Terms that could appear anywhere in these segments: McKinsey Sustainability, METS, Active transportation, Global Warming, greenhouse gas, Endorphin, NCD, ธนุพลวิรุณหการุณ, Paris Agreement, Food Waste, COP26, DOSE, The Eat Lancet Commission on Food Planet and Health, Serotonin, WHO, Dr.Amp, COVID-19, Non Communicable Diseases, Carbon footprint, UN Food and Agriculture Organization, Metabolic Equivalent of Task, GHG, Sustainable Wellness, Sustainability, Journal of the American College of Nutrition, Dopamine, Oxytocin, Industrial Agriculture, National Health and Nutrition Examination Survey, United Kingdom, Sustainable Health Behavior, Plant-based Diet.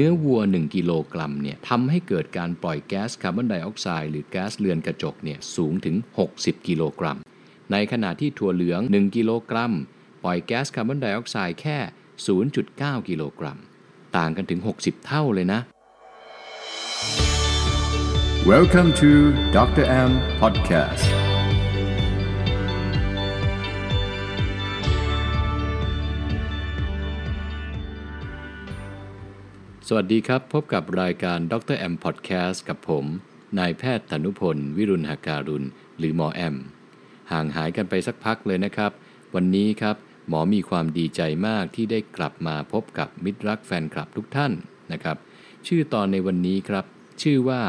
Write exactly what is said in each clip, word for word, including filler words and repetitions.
เนื้อวัวหนึ่งกิโลกรัมเนี่ยทำให้เกิดการปล่อยแก๊สคาร์บอนไดออกไซด์หรือแก๊สเรือนกระจกเนี่ยสูงถึงหกสิบกิโลกรัมในขณะที่ถั่วเหลืองหนึ่งกิโลกรัมปล่อยแก๊สคาร์บอนไดออกไซด์แค่ ศูนย์จุดเก้า กิโลกรัมต่างกันถึงหกสิบเท่าเลยนะ Welcome to ด็อกเตอร์ M Podcastสวัสดีครับพบกับรายการ ด็อกเตอร์ M Podcast กับผมนายแพทย์ธนุพลวิรุณหการุณหรือหมอแอมห่างหายกันไปสักพักเลยนะครับวันนี้ครับหมอมีความดีใจมากที่ได้กลับมาพบกับมิตรรักแฟนคลับทุกท่านนะครับชื่อตอนในวันนี้ครับชื่อว่า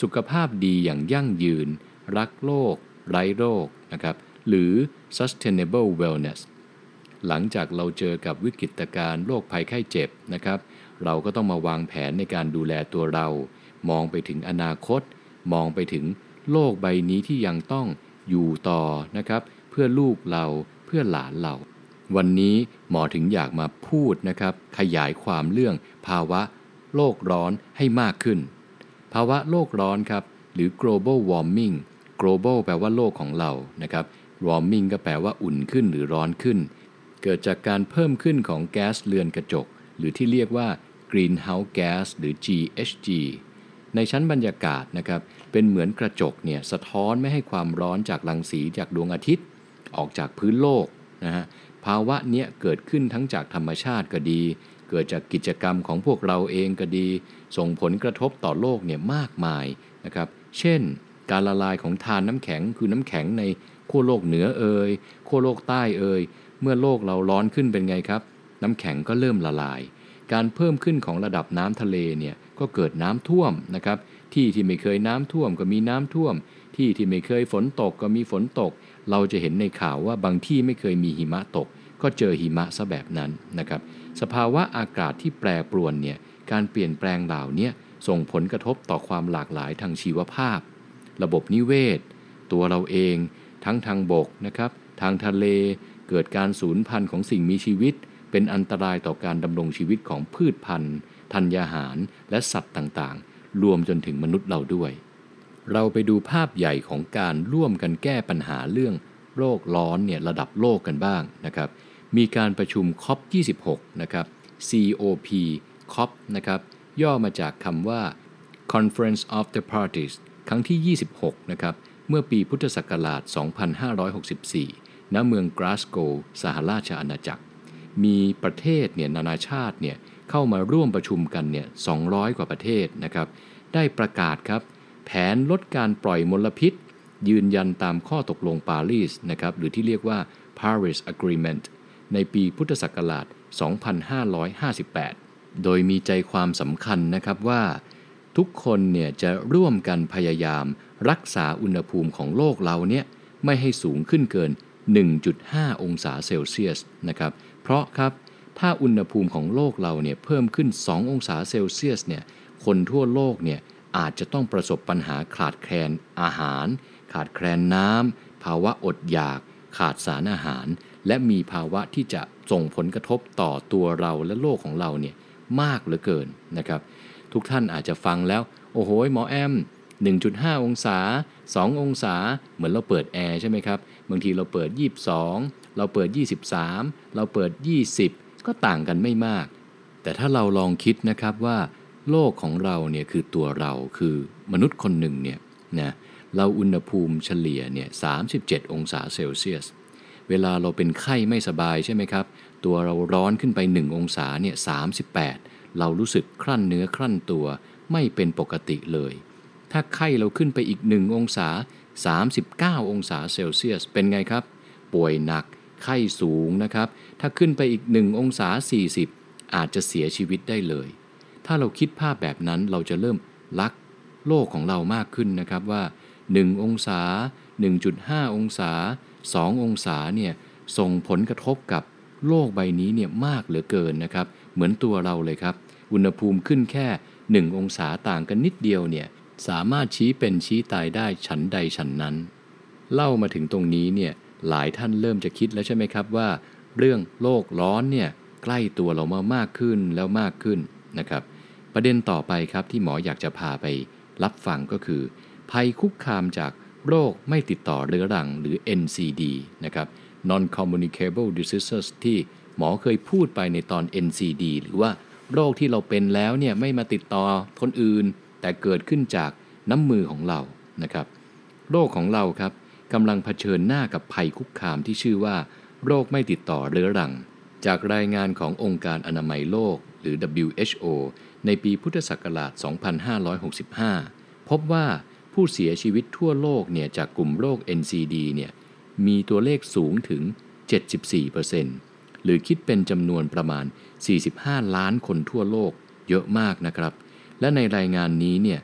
สุขภาพดีอย่างยั่งยืนรักโลกไร้โรคนะครับหรือ Sustainable Wellness หลังจากเราเจอกับวิกฤตการณ์โรคภัยไข้เจ็บนะครับเราก็ต้องมาวางแผนในการดูแลตัวเรามองไปถึงอนาคตมองไปถึงโลกใบนี้ที่ยังต้องอยู่ต่อนะครับเพื่อลูกเราเพื่อหลานเราวันนี้หมอถึงอยากมาพูดนะครับขยายความเรื่องภาวะโลกร้อนให้มากขึ้นภาวะโลกร้อนครับหรือ Global Warming Global แปลว่าโลกของเรานะครับ Warming ก็แปลว่าอุ่นขึ้นหรือร้อนขึ้นเกิดจากการเพิ่มขึ้นของแก๊สเรือนกระจกหรือที่เรียกว่า greenhouse gas หรือ จี เอช จี ในชั้นบรรยากาศนะครับเป็นเหมือนกระจกเนี่ยสะท้อนไม่ให้ความร้อนจากรังสีจากดวงอาทิตย์ออกจากพื้นโลกนะฮะภาวะเนี้ยเกิดขึ้นทั้งจากธรรมชาติก็ดีเกิดจากกิจกรรมของพวกเราเองก็ดีส่งผลกระทบต่อโลกเนี่ยมากมายนะครับเช่นการละลายของธารน้ำแข็งคือน้ำแข็งในขั้วโลกเหนือเอ่ยขั้วโลกใต้เอ่ยเมื่อโลกเราร้อนขึ้นเป็นไงครับน้ำแข็งก็เริ่มละลายการเพิ่มขึ้นของระดับน้ำทะเลเนี่ยก็เกิดน้ำท่วมนะครับที่ที่ไม่เคยน้ำท่วมก็มีน้ำท่วมที่ที่ไม่เคยฝนตกก็มีฝนตกเราจะเห็นในข่าวว่าบางที่ไม่เคยมีหิมะตกก็เจอหิมะซะแบบนั้นนะครับสภาวะอากาศที่แปรปรวนเนี่ยการเปลี่ยนแปลงเหล่านี้ส่งผลกระทบต่อความหลากหลายทางชีวภาพระบบนิเวศตัวเราเองทั้งทางบกนะครับทางทะเลเกิดการสูญพันธุ์ของสิ่งมีชีวิตเป็นอันตรายต่อการดำรงชีวิตของพืชพันธุ์ธัญญาหารและสัตว์ต่างๆรวมจนถึงมนุษย์เราด้วยเราไปดูภาพใหญ่ของการร่วมกันแก้ปัญหาเรื่องโลกร้อนเนี่ยระดับโลกกันบ้างนะครับมีการประชุม ซี โอ พี ยี่สิบหก นะครับ ซี โอ พี ซี โอ พี นะครับย่อมาจากคำว่า Conference of the Parties ครั้งที่ยี่สิบหกนะครับเมื่อปีพุทธศักราชสองพันห้าร้อยหกสิบสี่ณเมืองกลาสโกว์สหราชอาณาจักรมีประเทศเนี่ยนานาชาติเนี่ยเข้ามาร่วมประชุมกันเนี่ยสองร้อยกว่าประเทศนะครับได้ประกาศครับแผนลดการปล่อยมลพิษยืนยันตามข้อตกลงปารีสนะครับหรือที่เรียกว่า Paris Agreement ในปีพุทธศักราชสองพันห้าร้อยห้าสิบแปดโดยมีใจความสำคัญนะครับว่าทุกคนเนี่ยจะร่วมกันพยายามรักษาอุณหภูมิของโลกเราเนี่ยไม่ให้สูงขึ้นเกิน หนึ่งจุดห้า องศาเซลเซียสนะครับเพราะครับถ้าอุณหภูมิของโลกเราเนี่ยเพิ่มขึ้นสององศาเซลเซียสเนี่ยคนทั่วโลกเนี่ยอาจจะต้องประสบปัญหาขาดแคลนอาหารขาดแคลนน้ำภาวะอดอยากขาดสารอาหารและมีภาวะที่จะส่งผลกระทบต่อตัวเราและโลกของเราเนี่ยมากเหลือเกินนะครับทุกท่านอาจจะฟังแล้วโอ้โหหมอแอม หนึ่งจุดห้า องศาสององศาเหมือนเราเปิดแอร์ใช่ไหมครับบางทีเราเปิดยี่สิบสองเราเปิดยี่สิบสามเราเปิดยี่สิบก็ต่างกันไม่มากแต่ถ้าเราลองคิดนะครับว่าโลกของเราเนี่ยคือตัวเราคือมนุษย์คนหนึ่งเนี่ยนะเราอุณหภูมิเฉลี่ยเนี่ยสามสิบเจ็ดองศาเซลเซียสเวลาเราเป็นไข้ไม่สบายใช่ไหมครับตัวเราร้อนขึ้นไปหนึ่งองศาเนี่ยสามสิบแปดเรารู้สึกครั่นเนื้อครั่นตัวไม่เป็นปกติเลยถ้าไข้เราขึ้นไปอีกหนึ่งองศาสามสิบเก้าองศาเซลเซียสเป็นไงครับป่วยหนักไข้สูงนะครับถ้าขึ้นไปอีกหนึ่งองศาสี่สิบอาจจะเสียชีวิตได้เลยถ้าเราคิดภาพแบบนั้นเราจะเริ่มรักโลกของเรามากขึ้นนะครับว่าหนึ่งองศา หนึ่งจุดห้า องศาสององศาเนี่ยส่งผลกระทบกับโลกใบนี้เนี่ยมากเหลือเกินนะครับเหมือนตัวเราเลยครับอุณหภูมิขึ้นแค่หนึ่งองศาต่างกันนิดเดียวเนี่ยสามารถชี้เป็นชี้ตายได้ฉันใดฉันนั้นเล่ามาถึงตรงนี้เนี่ยหลายท่านเริ่มจะคิดแล้วใช่ไหมครับว่าเรื่องโลกร้อนเนี่ยใกล้ตัวเรามามากขึ้นแล้วมากขึ้นนะครับ ประเด็นต่อไปครับที่หมออยากจะพาไปรับฟังก็คือภัยคุกคามจากโรคไม่ติดต่อเรื้อรังหรือ เอ็น ซี ดี นะครับ Non Communicable Diseases ที่หมอเคยพูดไปในตอน เอ็น ซี ดี หรือว่าโรคที่เราเป็นแล้วเนี่ยไม่มาติดต่อคนอื่นแต่เกิดขึ้นจากน้ำมือของเรานะครับโรคของเราครับกำลังเผชิญหน้ากับภัยคุกคามที่ชื่อว่าโรคไม่ติดต่อเรื้อรังจากรายงานขององค์การอนามัยโลกหรือ ดับเบิลยู เอช โอ ในปีพุทธศักราชสองพันห้าร้อยหกสิบห้าพบว่าผู้เสียชีวิตทั่วโลกเนี่ยจากกลุ่มโรค เอ็น ซี ดี เนี่ยมีตัวเลขสูงถึง เจ็ดสิบสี่เปอร์เซ็นต์ หรือคิดเป็นจำนวนประมาณสี่สิบห้าล้านคนทั่วโลกเยอะมากนะครับและในรายงานนี้เนี่ย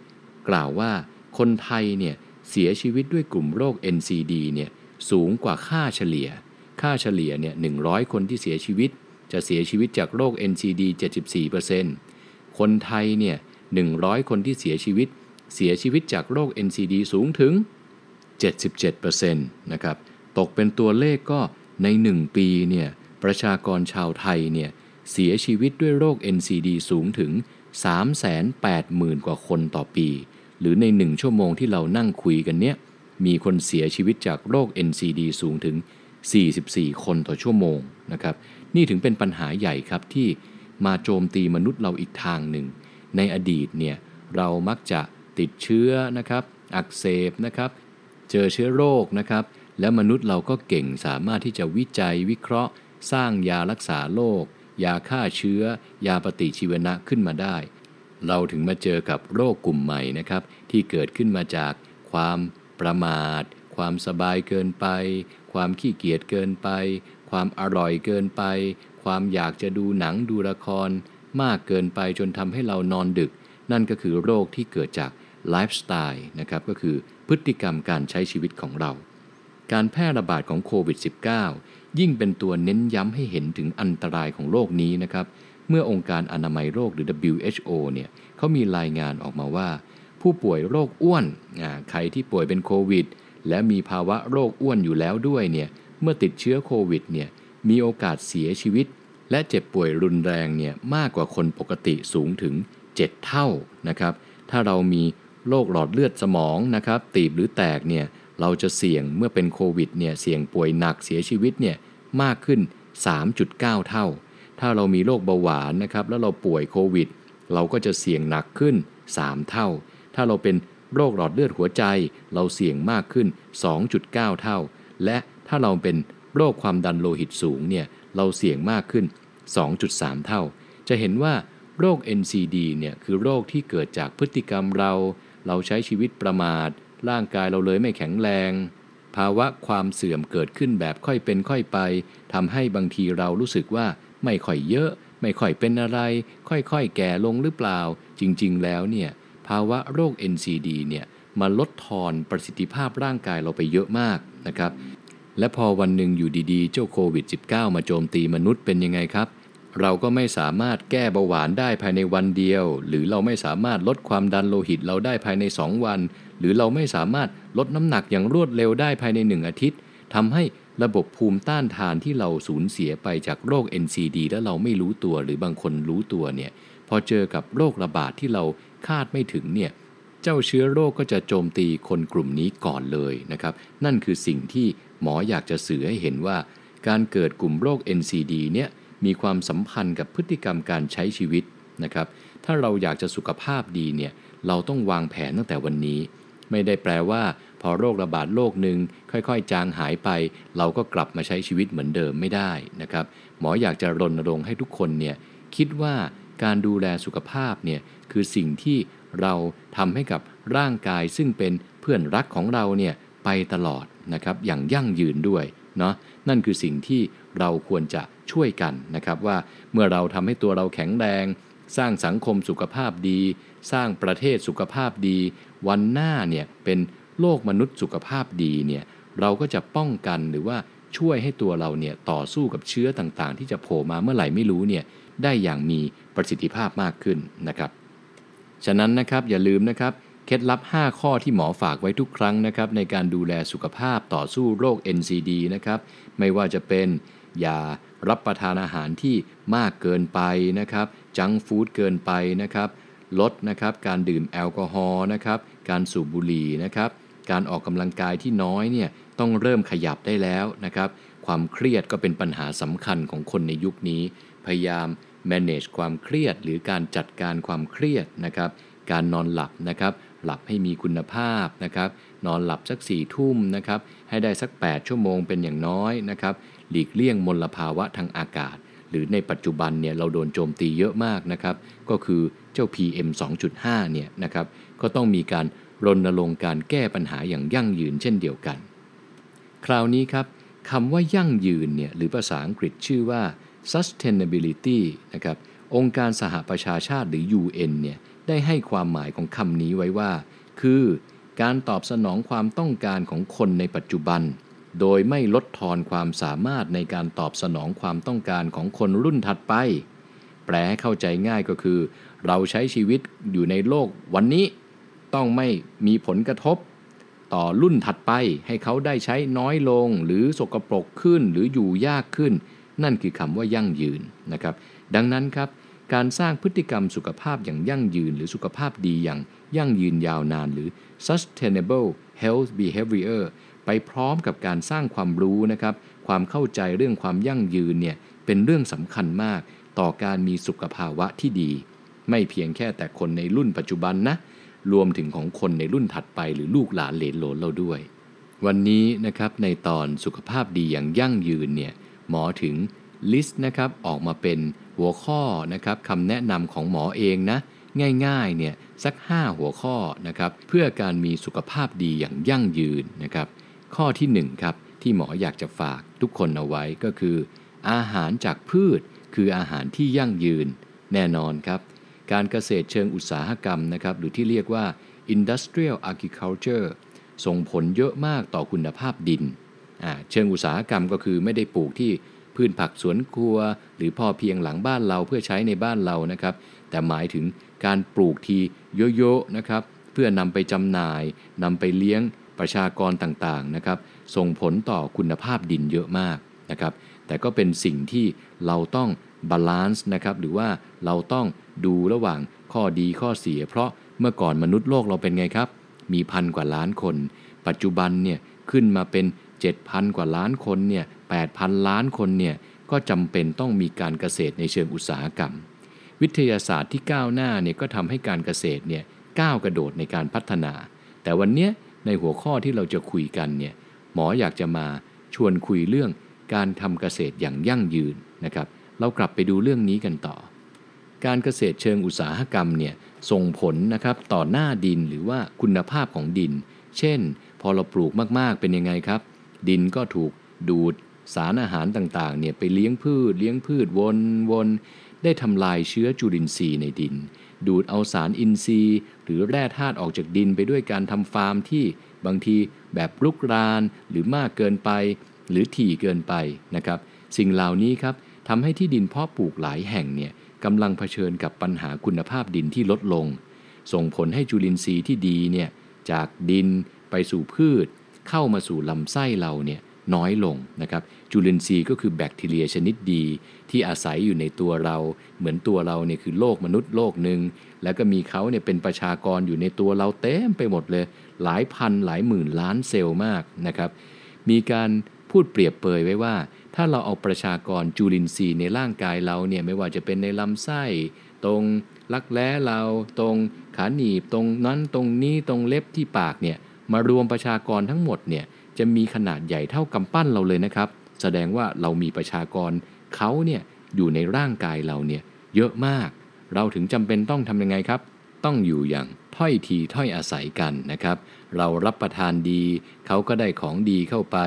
กล่าวว่าคนไทยเนี่ยเสียชีวิตด้วยกลุ่มโรค เอ็น ซี ดี เนี่ยสูงกว่าค่าเฉลี่ยค่าเฉลี่ยเนี่ยหนึ่งร้อยคนที่เสียชีวิตจะเสียชีวิตจากโรค เอ็น ซี ดี เจ็ดสิบสี่เปอร์เซ็นต์ คนไทยเนี่ยหนึ่งร้อยคนที่เสียชีวิตเสียชีวิตจากโรค เอ็น ซี ดี สูงถึง เจ็ดสิบเจ็ดเปอร์เซ็นต์ นะครับตกเป็นตัวเลขก็ในหนึ่งปีเนี่ยประชากรชาวไทยเนี่ยเสียชีวิตด้วยโรค เอ็น ซี ดี สูงถึง สามแสนแปดหมื่น กว่าคนต่อปีหรือในหนึ่งชั่วโมงที่เรานั่งคุยกันเนี่ยมีคนเสียชีวิตจากโรค เอ็น ซี ดี สูงถึงสี่สิบสี่คนต่อชั่วโมงนะครับนี่ถึงเป็นปัญหาใหญ่ครับที่มาโจมตีมนุษย์เราอีกทางหนึ่งในอดีตเนี่ยเรามักจะติดเชื้อนะครับอักเสบนะครับเจอเชื้อโรคนะครับและมนุษย์เราก็เก่งสามารถที่จะวิจัยวิเคราะห์สร้างยารักษาโรคยาฆ่าเชื้อยาปฏิชีวนะขึ้นมาได้เราถึงมาเจอกับโรคกลุ่มใหม่นะครับที่เกิดขึ้นมาจากความประมาทความสบายเกินไปความขี้เกียจเกินไปความอร่อยเกินไปความอยากจะดูหนังดูละครมากเกินไปจนทำให้เรานอนดึกนั่นก็คือโรคที่เกิดจากไลฟ์สไตล์นะครับก็คือพฤติกรรมการใช้ชีวิตของเราการแพร่ระบาดของโควิด สิบเก้า ยิ่งเป็นตัวเน้นย้ำให้เห็นถึงอันตรายของโรคนี้นะครับเมื่อองค์การอนามัยโรคหรือ ดับเบิลยู เอช โอ เนี่ยเขามีรายงานออกมาว่าผู้ป่วยโรคอ้วนใครที่ป่วยเป็นโควิดและมีภาวะโรคอ้วนอยู่แล้วด้วยเนี่ยเมื่อติดเชื้อโควิดเนี่ยมีโอกาสเสียชีวิตและเจ็บป่วยรุนแรงเนี่ยมากกว่าคนปกติสูงถึงเจ็ดเท่านะครับถ้าเรามีโรคหลอดเลือดสมองนะครับตีบหรือแตกเนี่ยเราจะเสี่ยงเมื่อเป็นโควิดเนี่ยเสี่ยงป่วยหนักเสียชีวิตเนี่ยมากขึ้น สามจุดเก้า เท่าถ้าเรามีโรคเบาหวานนะครับแล้วเราป่วยโควิดเราก็จะเสี่ยงหนักขึ้นสามเท่าถ้าเราเป็นโรคหลอดเลือดหัวใจเราเสี่ยงมากขึ้น สองจุดเก้า เท่าและถ้าเราเป็นโรคความดันโลหิตสูงเนี่ยเราเสี่ยงมากขึ้น สองจุดสาม เท่าจะเห็นว่าโรค เอ็น ซี ดี เนี่ยคือโรคที่เกิดจากพฤติกรรมเราเราใช้ชีวิตประมาทร่างกายเราเลยไม่แข็งแรงภาวะความเสื่อมเกิดขึ้นแบบค่อยเป็นค่อยไปทำให้บางทีเรารู้สึกว่าไม่ค่อยเยอะไม่ค่อยเป็นอะไรค่อยๆแก่ลงหรือเปล่าจริงๆแล้วเนี่ยภาวะโรค เอ็น ซี ดี เนี่ยมาลดทอนประสิทธิภาพร่างกายเราไปเยอะมากนะครับและพอวันหนึ่งอยู่ดีๆเจ้าโควิด สิบเก้า มาโจมตีมนุษย์เป็นยังไงครับเราก็ไม่สามารถแก้เบาหวานได้ภายในวันเดียวหรือเราไม่สามารถลดความดันโลหิตเราได้ภายในสองวันหรือเราไม่สามารถลดน้ำหนักอย่างรวดเร็วได้ภายในหนึ่งอาทิตย์ทำให้ระบบภูมิต้านทานที่เราสูญเสียไปจากโรค เอ็น ซี ดี แล้วเราไม่รู้ตัวหรือบางคนรู้ตัวเนี่ยพอเจอกับโรคระบาด ท, ที่เราคาดไม่ถึงเนี่ยเจ้าเชื้อโรคก็จะโจมตีคนกลุ่มนี้ก่อนเลยนะครับนั่นคือสิ่งที่หมออยากจะสื่อให้เห็นว่าการเกิดกลุ่มโรค เอ็น ซี ดี เนี่ยมีความสัมพันธ์กับพฤติกรรมการใช้ชีวิตนะครับถ้าเราอยากจะสุขภาพดีเนี่ยเราต้องวางแผนตั้งแต่วันนี้ไม่ได้แปลว่าพอโรคระบาดโรคหนึ่งค่อยๆจางหายไปเราก็กลับมาใช้ชีวิตเหมือนเดิมไม่ได้นะครับหมออยากจะรณรงค์ให้ทุกคนเนี่ยคิดว่าการดูแลสุขภาพเนี่ยคือสิ่งที่เราทำให้กับร่างกายซึ่งเป็นเพื่อนรักของเราเนี่ยไปตลอดนะครับอย่างยั่งยืนด้วยเนาะนั่นคือสิ่งที่เราควรจะช่วยกันนะครับว่าเมื่อเราทำให้ตัวเราแข็งแรงสร้างสังคมสุขภาพดีสร้างประเทศสุขภาพดีวันหน้าเนี่ยเป็นโลกมนุษย์สุขภาพดีเนี่ยเราก็จะป้องกันหรือว่าช่วยให้ตัวเราเนี่ยต่อสู้กับเชื้อต่างๆที่จะโผล่มาเมื่อไหร่ไม่รู้เนี่ยได้อย่างมีประสิทธิภาพมากขึ้นนะครับฉะนั้นนะครับอย่าลืมนะครับเคล็ดลับห้าข้อที่หมอฝากไว้ทุกครั้งนะครับในการดูแลสุขภาพต่อสู้โรค เอ็น ซี ดี นะครับไม่ว่าจะเป็นอย่ารับประทานอาหารที่มากเกินไปนะครับจังก์ฟู้ดเกินไปนะครับ ลดนะครับการดื่มแอลกอฮอล์นะครับการสูบบุหรี่นะครับการออกกำลังกายที่น้อยเนี่ยต้องเริ่มขยับได้แล้วนะครับความเครียดก็เป็นปัญหาสำคัญของคนในยุคนี้พยายาม manage ความเครียดหรือการจัดการความเครียดนะครับการนอนหลับนะครับหลับให้มีคุณภาพนะครับนอนหลับสักสี่ทุ่มนะครับให้ได้สักแปดชั่วโมงเป็นอย่างน้อยนะครับหลีกเลี่ยงมลภาวะทางอากาศหรือในปัจจุบันเนี่ยเราโดนโจมตีเยอะมากนะครับก็คือเจ้า พี เอ็ม สองจุดห้า เนี่ยนะครับก็ต้องมีการรณรงค์การแก้ปัญหาอย่างยั่งยืนเช่นเดียวกันคราวนี้ครับคำว่ายั่งยืนเนี่ยหรือภาษาอังกฤษชื่อว่า sustainability นะครับองค์การสหประชาชาติหรือ ยู เอ็น เนี่ยได้ให้ความหมายของคำนี้ไว้ว่าคือการตอบสนองความต้องการของคนในปัจจุบันโดยไม่ลดทอนความสามารถในการตอบสนองความต้องการของคนรุ่นถัดไปแปลให้เข้าใจง่ายก็คือเราใช้ชีวิตอยู่ในโลกวันนี้ต้องไม่มีผลกระทบต่อรุ่นถัดไปให้เขาได้ใช้น้อยลงหรือสกปรกขึ้นหรืออยู่ยากขึ้นนั่นคือคำว่ายั่งยืนนะครับดังนั้นครับการสร้างพฤติกรรมสุขภาพอย่างยั่งยืนหรือสุขภาพดีอย่างยั่งยืนยาวนานหรือ Sustainable Health Behavior ไปพร้อมกับการสร้างความรู้นะครับความเข้าใจเรื่องความยั่งยืนเนี่ยเป็นเรื่องสำคัญมากต่อการมีสุขภาวะที่ดีไม่เพียงแค่แต่คนในรุ่นปัจจุบันนะรวมถึงของคนในรุ่นถัดไปหรือลูกหลานเหลนโหลนเราด้วยวันนี้นะครับในตอนสุขภาพดีอย่างยั่งยืนเนี่ยหมอถึงลิสต์นะครับออกมาเป็นหัวข้อนะครับคำแนะนำของหมอเองนะง่ายๆเนี่ยสักห้าหัวข้อนะครับเพื่อการมีสุขภาพดีอย่างยั่งยืนนะครับข้อที่หนึ่งครับที่หมออยากจะฝากทุกคนเอาไว้ก็คืออาหารจากพืชคืออาหารที่ยั่งยืนแน่นอนครับการเกษตรเชิงอุตสาหกรรมนะครับหรือที่เรียกว่า Industrial Agriculture ส่งผลเยอะมากต่อคุณภาพดินอ่าเชิงอุตสาหกรรมก็คือไม่ได้ปลูกที่พืชผักสวนครัวหรือพอเพียงหลังบ้านเราเพื่อใช้ในบ้านเรานะครับแต่หมายถึงการปลูกทีเยอะๆนะครับเพื่อนำไปจำหน่ายนำไปเลี้ยงประชากรต่างๆนะครับส่งผลต่อคุณภาพดินเยอะมากนะครับแต่ก็เป็นสิ่งที่เราต้องบาลานซ์นะครับหรือว่าเราต้องดูระหว่างข้อดีข้อเสียเพราะเมื่อก่อนมนุษย์โลกเราเป็นไงครับมีพันกว่าล้านคนปัจจุบันเนี่ยขึ้นมาเป็น เจ็ดพัน กว่าล้านคนเนี่ย แปดพัน ล้านคนเนี่ยก็จำเป็นต้องมีการเกษตรในเชิงอุตสาหกรรมวิทยาศาสตร์ที่ก้าวหน้าเนี่ยก็ทำให้การเกษตรเนี่ยก้าวกระโดดในการพัฒนาแต่วันนี้ในหัวข้อที่เราจะคุยกันเนี่ยหมออยากจะมาชวนคุยเรื่องการทำเกษตรอย่างยั่งยืนนะครับเรากลับไปดูเรื่องนี้กันต่อการเกษตรเชิงอุตสาหกรรมเนี่ยส่งผลนะครับต่อหน้าดินหรือว่าคุณภาพของดินเช่นพอเราปลูกมากๆเป็นยังไงครับดินก็ถูกดูดสารอาหารต่างๆเนี่ยไปเลี้ยงพืชเลี้ยงพืชวนๆได้ทำลายเชื้อจุลินทรีย์ในดินดูดเอาสารอินทรีย์หรือแร่ธาตุออกจากดินไปด้วยการทำฟาร์มที่บางทีแบบรุกรานหรือมากเกินไปหรือถี่เกินไปนะครับสิ่งเหล่านี้ครับทำให้ที่ดินเพาะปลูกหลายแห่งเนี่ยกำลังเผชิญกับปัญหาคุณภาพดินที่ลดลงส่งผลให้จุลินทรีย์ที่ดีเนี่ยจากดินไปสู่พืชเข้ามาสู่ลำไส้เราเนี่ยน้อยลงนะครับจุลินทรีย์ก็คือแบคทีเรียชนิดดีที่อาศัยอยู่ในตัวเราเหมือนตัวเราเนี่ยคือโลกมนุษย์โลกหนึ่งแล้วก็มีเขาเนี่ยเป็นประชากรอยู่ในตัวเราเต็มไปหมดเลยหลายพันหลายหมื่นล้านเซลล์มากนะครับมีการพูดเปรียบเปรยไว้ว่าถ้าเราเอาประชากรจุลินทรีย์ในร่างกายเราเนี่ยไม่ว่าจะเป็นในลำไส้ตรงรักแร้เราตรงขาหนีบตรงนั้นตรงนี้ตรงเล็บที่ปากเนี่ยมารวมประชากรทั้งหมดเนี่ยจะมีขนาดใหญ่เท่ากำปั้นเราเลยนะครับแสดงว่าเรามีประชากรเขาเนี่ยอยู่ในร่างกายเราเนี่ยเยอะมากเราถึงจำเป็นต้องทำยังไงครับต้องอยู่อย่างถ้อยทีถ้อยอาศัยกันนะครับเรารับประทานดีเขาก็ได้ของดีเข้าไป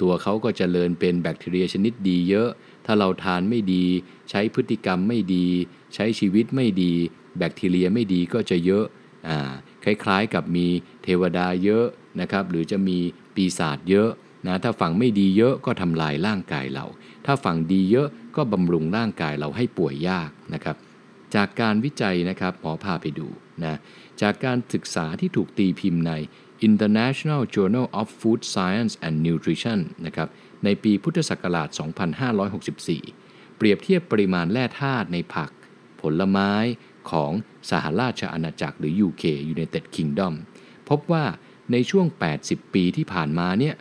ตัวเขาก็เจริญเป็นแบคทีเรียชนิดดีเยอะถ้าเราทานไม่ดีใช้พฤติกรรมไม่ดีใช้ชีวิตไม่ดีแบคทีเรียไม่ดีก็จะเยอะอ่าคล้ายๆกับมีเทวดาเยอะนะครับหรือจะมีปีศาจเยอะนะถ้าฝั่งไม่ดีเยอะก็ทำลายร่างกายเราถ้าฝั่งดีเยอะก็บำรุงร่างกายเราให้ป่วยยากนะครับจากการวิจัยนะครับหมอพาไปดูนะจากการศึกษาที่ถูกตีพิมพ์ใน International Journal of Food Science and Nutrition นะครับในปีพุทธศักราช สองพันห้าร้อยหกสิบสี่เปรียบเทียบปริมาณแร่ธาตุในผักผ ผลไม้ของสหราชอาณาจักรหรือ ยู เค United Kingdom พบว่าในช่วงแปดสิบปีที่ผ่านมาเนี่ย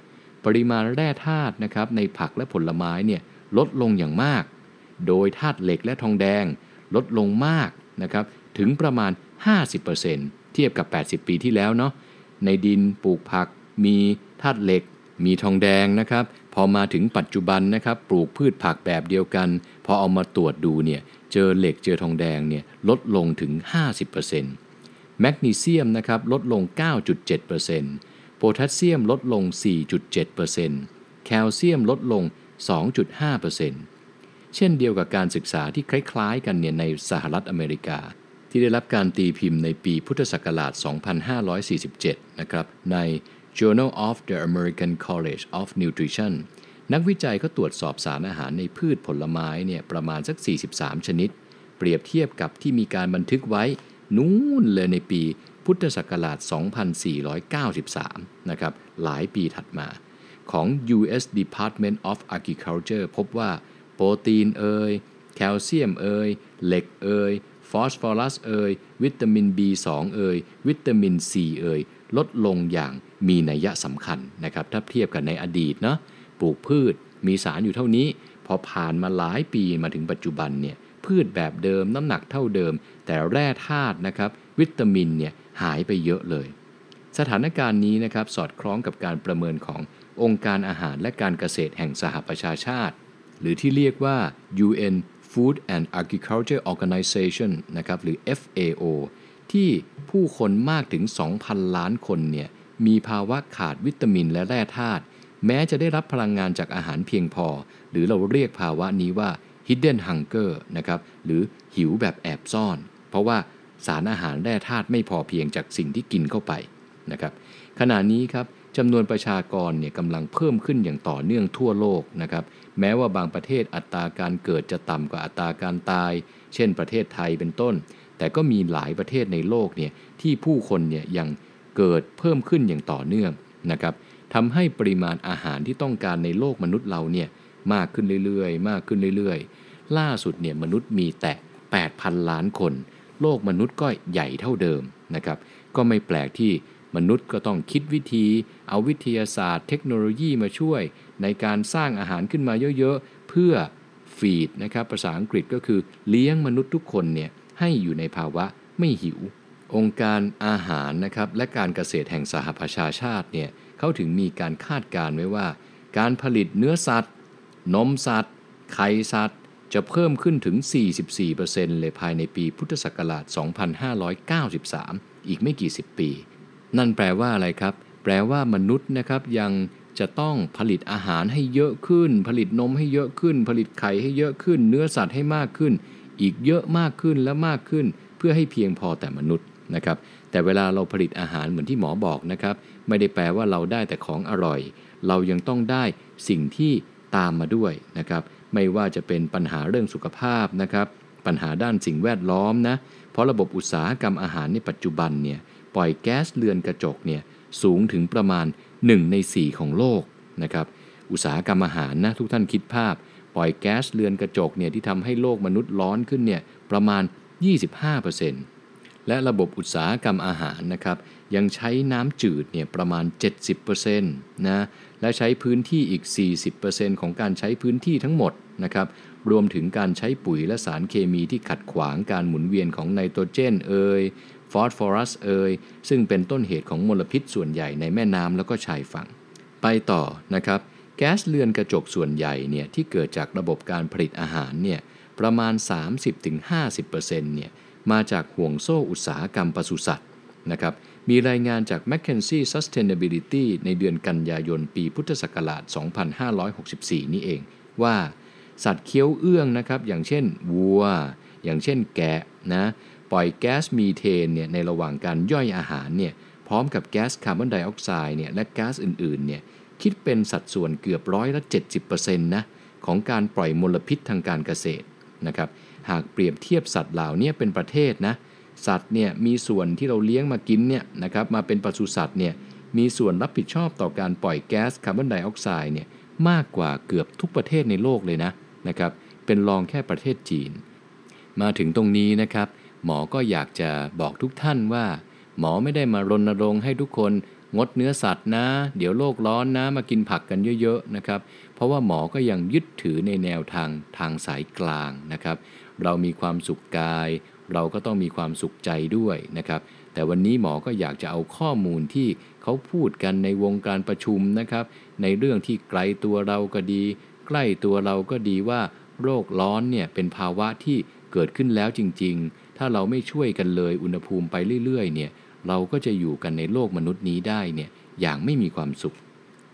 ปริมาณแร่ธาตุนะครับในผักและผลไม้เนี่ยลดลงอย่างมากโดยธาตุเหล็กและทองแดงลดลงมากนะครับถึงประมาณ ห้าสิบเปอร์เซ็นต์ เทียบกับแปดสิบปีที่แล้วเนาะในดินปลูกผักมีธาตุเหล็กมีทองแดงนะครับพอมาถึงปัจจุบันนะครับปลูกพืชผักแบบเดียวกันพอเอามาตรวจดูเนี่ยเจอเหล็กเจอทองแดงเนี่ยลดลงถึง ห้าสิบเปอร์เซ็นต์ แมกนีเซียมนะครับลดลง เก้าจุดเจ็ดเปอร์เซ็นต์ โพแทสเซียมลดลง สี่จุดเจ็ดเปอร์เซ็นต์ แคลเซียมลดลง สองจุดห้าเปอร์เซ็นต์ เช่นเดียวกับการศึกษาที่คล้ายๆกันเนี่ยในสหรัฐอเมริกาที่ได้รับการตีพิมพ์ในปีพุทธศักราช สองพันห้าร้อยสี่สิบเจ็ด นะครับในJournal of the American College of Nutrition นักวิจัยเขาตรวจสอบสารอาหารในพืชผลไม้เนี่ยประมาณสักสี่สิบสามชนิดเปรียบเทียบกับที่มีการบันทึกไว้นู้นเลยในปีพุทธศักราชสองพันสี่ร้อยเก้าสิบสามนะครับหลายปีถัดมาของ ยู เอส Department of Agriculture พบว่าโปรตีนเอยแคลเซียมเอยเหล็กเอยฟอสฟอรัสเอยวิตามิน บี สอง เอยวิตามิน C เอยลดลงอย่างมีนัยสำคัญนะครับถ้าเทียบกันในอดีตเนาะปลูกพืชมีสารอยู่เท่านี้พอผ่านมาหลายปีมาถึงปัจจุบันเนี่ยพืชแบบเดิมน้ำหนักเท่าเดิมแต่แร่ธาตุนะครับวิตามินเนี่ยหายไปเยอะเลยสถานการณ์นี้นะครับสอดคล้องกับการประเมินขององค์การอาหารและการเกษตรแห่งสหประชาชาติหรือที่เรียกว่า ยู เอ็น Food and Agriculture Organization นะครับหรือ เอฟ เอ โอ ที่ผู้คนมากถึง สองพัน ล้านคนเนี่ยมีภาวะขาดวิตามินและแร่ธาตุแม้จะได้รับพลังงานจากอาหารเพียงพอหรือเราเรียกภาวะนี้ว่า hidden hunger นะครับหรือหิวแบบแอบซ่อนเพราะว่าสารอาหารแร่ธาตุไม่พอเพียงจากสิ่งที่กินเข้าไปนะครับขณะนี้ครับจำนวนประชากรเนี่ยกำลังเพิ่มขึ้นอย่างต่อเนื่องทั่วโลกนะครับแม้ว่าบางประเทศอัตราการเกิดจะต่ำกว่าอัตราการตายเช่นประเทศไทยเป็นต้นแต่ก็มีหลายประเทศในโลกเนี่ยที่ผู้คนเนี่ยยังเกิดเพิ่มขึ้นอย่างต่อเนื่องนะครับทำให้ปริมาณอาหารที่ต้องการในโลกมนุษย์เราเนี่ยมากขึ้นเรื่อยๆมากขึ้นเรื่อยๆล่าสุดเนี่ยมนุษย์มีแต่ แปดพัน ล้านคนโลกมนุษย์ก็ใหญ่เท่าเดิมนะครับก็ไม่แปลกที่มนุษย์ก็ต้องคิดวิธีเอาวิทยาศาสตร์เทคโนโลยีมาช่วยในการสร้างอาหารขึ้นมาเยอะๆเพื่อฟีดนะครับภาษาอังกฤษก็คือเลี้ยงมนุษย์ทุกคนเนี่ยให้อยู่ในภาวะไม่หิวองค์การอาหารนะครับและการเกษตรแห่งสหประชาชาติเนี่ยเขาถึงมีการคาดการณ์ไว้ว่าการผลิตเนื้อสัตว์นมสัตว์ไข่สัตว์จะเพิ่มขึ้นถึง สี่สิบสี่เปอร์เซ็นต์ เลยภายในปีพุทธศักราช สองพันห้าร้อยเก้าสิบสาม อีกไม่กี่สิบปีนั่นแปลว่าอะไรครับแปลว่ามนุษย์นะครับยังจะต้องผลิตอาหารให้เยอะขึ้นผลิตนมให้เยอะขึ้นผลิตไข่ให้เยอะขึ้นเนื้อสัตว์ให้มากขึ้นอีกเยอะมากขึ้นและมากขึ้นเพื่อให้เพียงพอแต่มนุษย์นะครับแต่เวลาเราผลิตอาหารเหมือนที่หมอบอกนะครับไม่ได้แปลว่าเราได้แต่ของอร่อยเรายังต้องได้สิ่งที่ตามมาด้วยนะครับไม่ว่าจะเป็นปัญหาเรื่องสุขภาพนะครับปัญหาด้านสิ่งแวดล้อมนะเพราะระบบอุตสาหกรรมอาหารในปัจจุบันเนี่ยปล่อยแก๊สเรือนกระจกเนี่ยสูงถึงประมาณหนึ่งในสี่ของโลกนะครับอุตสาหกรรมอาหารนะทุกท่านคิดภาพปล่อยแก๊สเรือนกระจกเนี่ยที่ทำให้โลกมนุษย์ร้อนขึ้นเนี่ยประมาณ ยี่สิบห้าเปอร์เซ็นต์และระบบอุตสาหกรรมอาหารนะครับยังใช้น้ำจืดเนี่ยประมาณ เจ็ดสิบเปอร์เซ็นต์ นะและใช้พื้นที่อีก สี่สิบเปอร์เซ็นต์ ของการใช้พื้นที่ทั้งหมดนะครับรวมถึงการใช้ปุ๋ยและสารเคมีที่ขัดขวางการหมุนเวียนของไนโตรเจนเอยฟอสฟอรัสเอยซึ่งเป็นต้นเหตุของมลพิษส่วนใหญ่ในแม่น้ำแล้วก็ชายฝั่งไปต่อนะครับแก๊สเรือนกระจกส่วนใหญ่เนี่ยที่เกิดจากระบบการผลิตอาหารเนี่ยประมาณ สามสิบถึงห้าสิบเปอร์เซ็นต์ เนี่ยมาจากห่วงโซ่อุตสาหกรรมปศุสัตว์นะครับมีรายงานจาก McKinsey Sustainability ในเดือนกันยายนปีพุทธศักราช สองพันห้าร้อยหกสิบสี่ นี่เองว่าสัตว์เคี้ยวเอื้องนะครับอย่างเช่นวัวอย่างเช่นแกะนะปล่อยแก๊สมีเทนเนี่ยในระหว่างการย่อยอาหารเนี่ยพร้อมกับแก๊สคาร์บอนไดออกไซด์เนี่ยและแก๊สอื่นๆเนี่ยคิดเป็นสัดส่วนเกือบร้อยละ เจ็ดสิบเปอร์เซ็นต์ นะของการปล่อยมลพิษทางการเกษตรนะครับหากเปรียบเทียบสัตว์เหล่านี้เป็นประเทศนะสัตว์เนี่ยมีส่วนที่เราเลี้ยงมากินเนี่ยนะครับมาเป็นปศุสัตว์เนี่ยมีส่วนรับผิดชอบต่อการปล่อยแก๊สคาร์บอนไดออกไซด์เนี่ยมากกว่าเกือบทุกประเทศในโลกเลยนะนะครับเป็นรองแค่ประเทศจีน มาถึงตรงนี้นะครับหมอก็อยากจะบอกทุกท่านว่าหมอไม่ได้มารณรงค์ให้ทุกคนงดเนื้อสัตว์นะเดี๋ยวโลกร้อนนะมากินผักกันเยอะๆนะครับเพราะว่าหมอก็ยังยึดถือในแนวทางทางสายกลางนะครับเรามีความสุขกายเราก็ต้องมีความสุขใจด้วยนะครับแต่วันนี้หมอก็อยากจะเอาข้อมูลที่เขาพูดกันในวงการประชุมนะครับในเรื่องที่ไกลตัวเราก็ดีใกล้ตัวเราก็ดีว่าโรคร้อนเนี่ยเป็นภาวะที่เกิดขึ้นแล้วจริงๆถ้าเราไม่ช่วยกันเลยอุณหภูมิไปเรื่อยๆเนี่ยเราก็จะอยู่กันในโลกมนุษย์นี้ได้เนี่ยอย่างไม่มีความสุข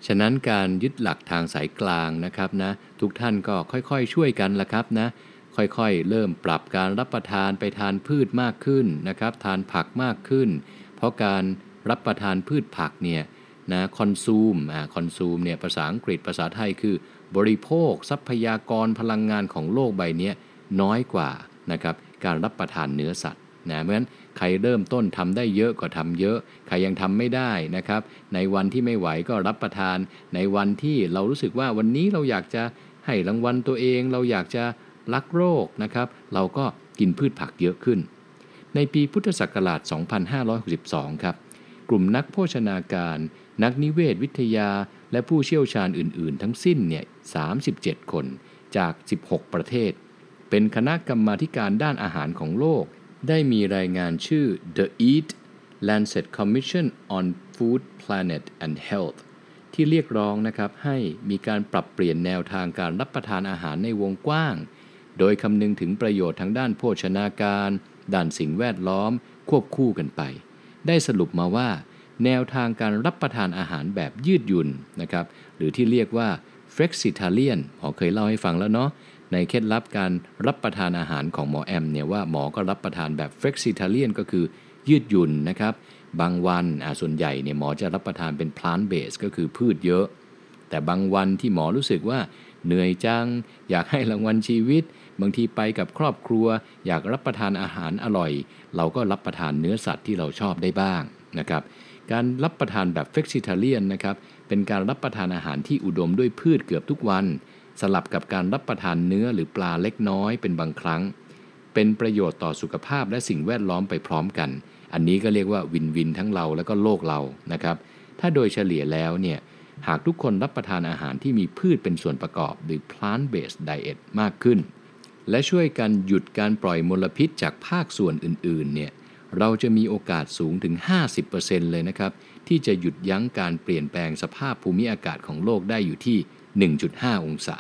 ฉะนั้นการยึดหลักทางสายกลางนะครับนะทุกท่านก็ค่อยๆช่วยกันละครับนะค่อยๆเริ่มปรับการรับประทานไปทานพืชมากขึ้นนะครับทานผักมากขึ้นเพราะการรับประทานพืชผักเนี่ยนะคอนซูมอ่าคอนซูมเนี่ยภาษาอังกฤษภาษาไทยคือบริโภคทรัพยากรพลังงานของโลกใบนี้น้อยกว่านะครับการรับประทานเนื้อสัตว์นะเพราะฉะนั้นใครเริ่มต้นทำได้เยอะก็ทำเยอะใครยังทำไม่ได้นะครับในวันที่ไม่ไหวก็รับประทานในวันที่เรารู้สึกว่าวันนี้เราอยากจะให้รางวัลตัวเองเราอยากจะรักโรคนะครับเราก็กินพืชผักเยอะขึ้นในปีพุทธศักราชสองพันห้าร้อยหกสิบสองครับกลุ่มนักโภชนาการนักนิเวศวิทยาและผู้เชี่ยวชาญอื่นๆทั้งสิ้นเนี่ยสามสิบเจ็ดคนจากสิบหกประเทศเป็นคณะกรรมาธิการด้านอาหารของโลกได้มีรายงานชื่อ The Eat Lancet Commission on Food Planet and Health ที่เรียกร้องนะครับให้มีการปรับเปลี่ยนแนวทางการรับประทานอาหารในวงกว้างโดยคำนึงถึงประโยชน์ทางด้านโภชนาการด้านสิ่งแวดล้อมควบคู่กันไปได้สรุปมาว่าแนวทางการรับประทานอาหารแบบยืดหยุ่นนะครับหรือที่เรียกว่า Flexitarian หมอเคยเล่าให้ฟังแล้วเนาะในเคล็ดลับการรับประทานอาหารของหมอแอมเนี่ยว่าหมอก็รับประทานแบบ Flexitarian ก็คือยืดหยุ่นนะครับบางวันอ่ะส่วนใหญ่เนี่ยหมอจะรับประทานเป็น Plant-based ก็คือพืชเยอะแต่บางวันที่หมอรู้สึกว่าเหนื่อยจังอยากให้รางวัลชีวิตบางทีไปกับครอบครัวอยากรับประทานอาหารอร่อยเราก็รับประทานเนื้อสัตว์ที่เราชอบได้บ้างนะครับการรับประทานแบบ Flexitarian นะครับเป็นการรับประทานอาหารที่อุดมด้วยพืชเกือบทุกวันสลับกับการรับประทานเนื้อหรือปลาเล็กน้อยเป็นบางครั้งเป็นประโยชน์ต่อสุขภาพและสิ่งแวดล้อมไปพร้อมกันอันนี้ก็เรียกว่าวินวินทั้งเราแล้วก็โลกเรานะครับถ้าโดยเฉลี่ยแล้วเนี่ยหากทุกคนรับประทานอาหารที่มีพืชเป็นส่วนประกอบหรือ Plant-based Diet มากขึ้นและช่วยกันหยุดการปล่อยมลพิษจากภาคส่วนอื่นๆเนี่ยเราจะมีโอกาสสูงถึง ห้าสิบเปอร์เซ็นต์ เลยนะครับที่จะหยุดยั้งการเปลี่ยนแปลงสภาพภูมิอากาศของโลกได้อยู่ที่ หนึ่งจุดห้า องศา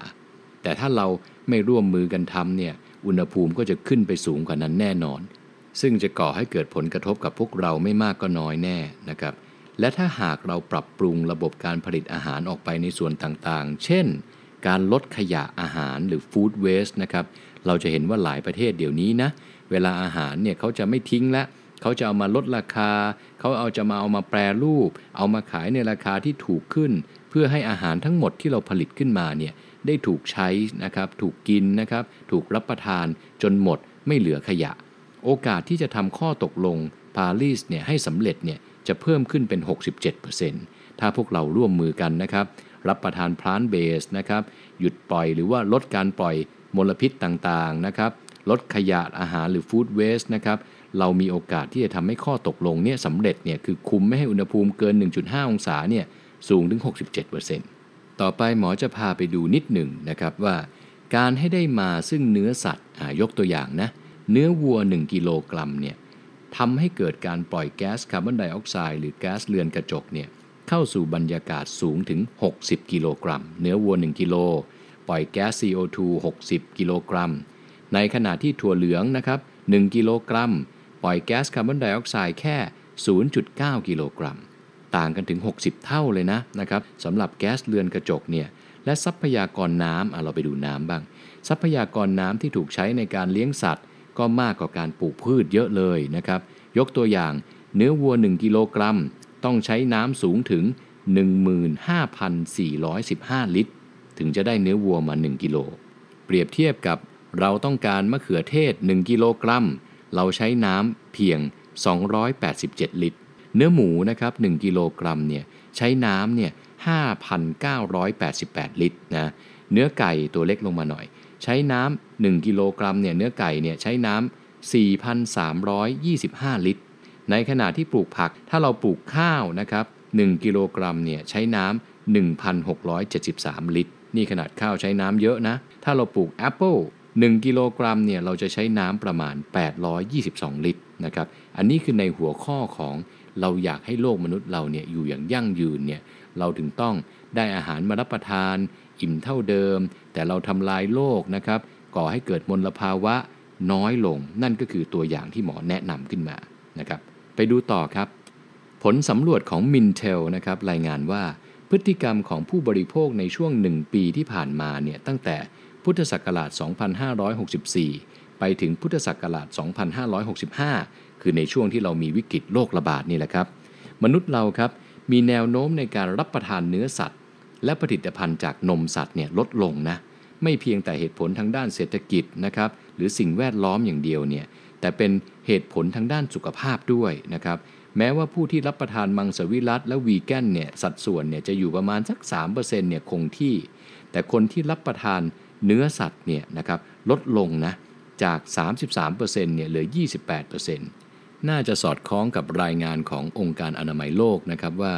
แต่ถ้าเราไม่ร่วมมือกันทำเนี่ยอุณหภูมิก็จะขึ้นไปสูงกว่านั้นแน่นอนซึ่งจะก่อให้เกิดผลกระทบกับพวกเราไม่มากก็น้อยแน่นะครับและถ้าหากเราปรับปรุงระบบการผลิตอาหารออกไปในส่วนต่างๆเช่นการลดขยะอาหารหรือ Food Waste นะครับเราจะเห็นว่าหลายประเทศเดี๋ยวนี้นะเวลาอาหารเนี่ยเขาจะไม่ทิ้งละเขาจะเอามาลดราคาเขาเอาจะมาเอามาแปรรูปเอามาขายในราคาที่ถูกขึ้นเพื่อให้อาหารทั้งหมดที่เราผลิตขึ้นมาเนี่ยได้ถูกใช้นะครับถูกกินนะครับถูกรับประทานจนหมดไม่เหลือขยะโอกาสที่จะทำข้อตกลงปารีสเนี่ยให้สำเร็จเนี่ยจะเพิ่มขึ้นเป็น หกสิบเจ็ดเปอร์เซ็นต์ ถ้าพวกเราร่วมมือกันนะครับรับประทาน Plant-based นะครับหยุดปล่อยหรือว่าลดการปล่อยมลพิษต่างๆนะครับลดขยะอาหารหรือ Food Waste นะครับเรามีโอกาสที่จะทำให้ข้อตกลงเนี่ยสำเร็จเนี่ยคือคุมไม่ให้อุณหภูมิเกิน หนึ่งจุดห้า องศาเนี่ยสูงถึง หกสิบเจ็ดเปอร์เซ็นต์ ต่อไปหมอจะพาไปดูนิดหนึ่งนะครับว่าการให้ได้มาซึ่งเนื้อสัตว์ยกตัวอย่างนะเนื้อวัวหนึ่งกิโลกรัมเนี่ยทำให้เกิดการปล่อยแก๊สคาร์บอนไดออกไซด์หรือแก๊สเรือนกระจกเนี่ยเข้าสู่บรรยากาศสูงถึงหกสิบกิโลกรัมเนื้อวัวหนึ่งกิโลปล่อยแก๊ส ซี โอ ทู หกสิบกิโลกรัมในขณะที่ถั่วเหลืองนะครับหนึ่งกิโลกรัมปล่อยแก๊สคาร์บอนไดออกไซด์แค่ ศูนย์จุดเก้า กิโลกรัมต่างกันถึงหกสิบเท่าเลยนะนะครับสำหรับแก๊สเรือนกระจกเนี่ยและทรัพยากรน้ำเราไปดูน้ำบ้างทรัพยากรน้ำที่ถูกใช้ในการเลี้ยงสัตว์ก็มากกว่าการปลูกพืชเยอะเลยนะครับยกตัวอย่างเนื้อวัวหนึ่งกิโลกรัมต้องใช้น้ำสูงถึง หนึ่งหมื่นห้าพันสี่ร้อยสิบห้า ลิตรถึงจะได้เนื้อวัวมาหนึ่งกิโลเปรียบเทียบกับเราต้องการมะเขือเทศหนึ่งกิโลกรัมเราใช้น้ำเพียงสองร้อยแปดสิบเจ็ดลิตรเนื้อหมูนะครับหนึ่งกิโลกรัมเนี่ยใช้น้ำเนี่ย ห้าพันเก้าร้อยแปดสิบแปด ลิตรนะ เนื้อไก่ตัวเล็กลงมาหน่อยใช้น้ำหนึ่งกิโลกรัมเนี่ยเนื้อไก่เนี่ยใช้น้ำ สี่พันสามร้อยยี่สิบห้า ลิตรในขณะที่ปลูกผักถ้าเราปลูกข้าวนะครับหนึ่งกิโลกรัมเนี่ยใช้น้ำ หนึ่งพันหกร้อยเจ็ดสิบสาม ลิตรนี่ขนาดข้าวใช้น้ำเยอะนะถ้าเราปลูกแอปเปิ้ลหนึ่งกิโลกรัมเนี่ยเราจะใช้น้ำประมาณแปดร้อยยี่สิบสองลิตรนะครับอันนี้คือในหัวข้อของเราอยากให้โลกมนุษย์เราเนี่ยอยู่อย่างยั่งยืนเนี่ยเราถึงต้องได้อาหารมารับประทานอิ่มเท่าเดิมแต่เราทำลายโลกนะครับก่อให้เกิดมลภาวะน้อยลงนั่นก็คือตัวอย่างที่หมอแนะนำขึ้นมานะครับไปดูต่อครับผลสำรวจของ Mintel นะครับรายงานว่าพฤติกรรมของผู้บริโภคในช่วงหนึ่งปีที่ผ่านมาเนี่ยตั้งแต่พุทธศักราชสองพันห้าร้อยหกสิบสี่ไปถึงพุทธศักราชสองพันห้าร้อยหกสิบห้าคือในช่วงที่เรามีวิกฤตโรคระบาดนี่แหละครับมนุษย์เราครับมีแนวโน้มในการรับประทานเนื้อสัตว์และผลิตภัณฑ์จากนมสัตว์เนี่ยลดลงนะไม่เพียงแต่เหตุผลทางด้านเศรษฐกิจนะครับหรือสิ่งแวดล้อมอย่างเดียวเนี่ยแต่เป็นเหตุผลทางด้านสุขภาพด้วยนะครับแม้ว่าผู้ที่รับประทานมังสวิรัติและวีแกนเนี่ยสัดส่วนเนี่ยจะอยู่ประมาณสัก สามเปอร์เซ็นต์ เนี่ยคงที่แต่คนที่รับประทานเนื้อสัตว์เนี่ยนะครับลดลงนะจาก สามสิบสามเปอร์เซ็นต์ เนี่ยเหลือ ยี่สิบแปดเปอร์เซ็นต์ น่าจะสอดคล้องกับรายงานขององค์การอนามัยโลกนะครับว่า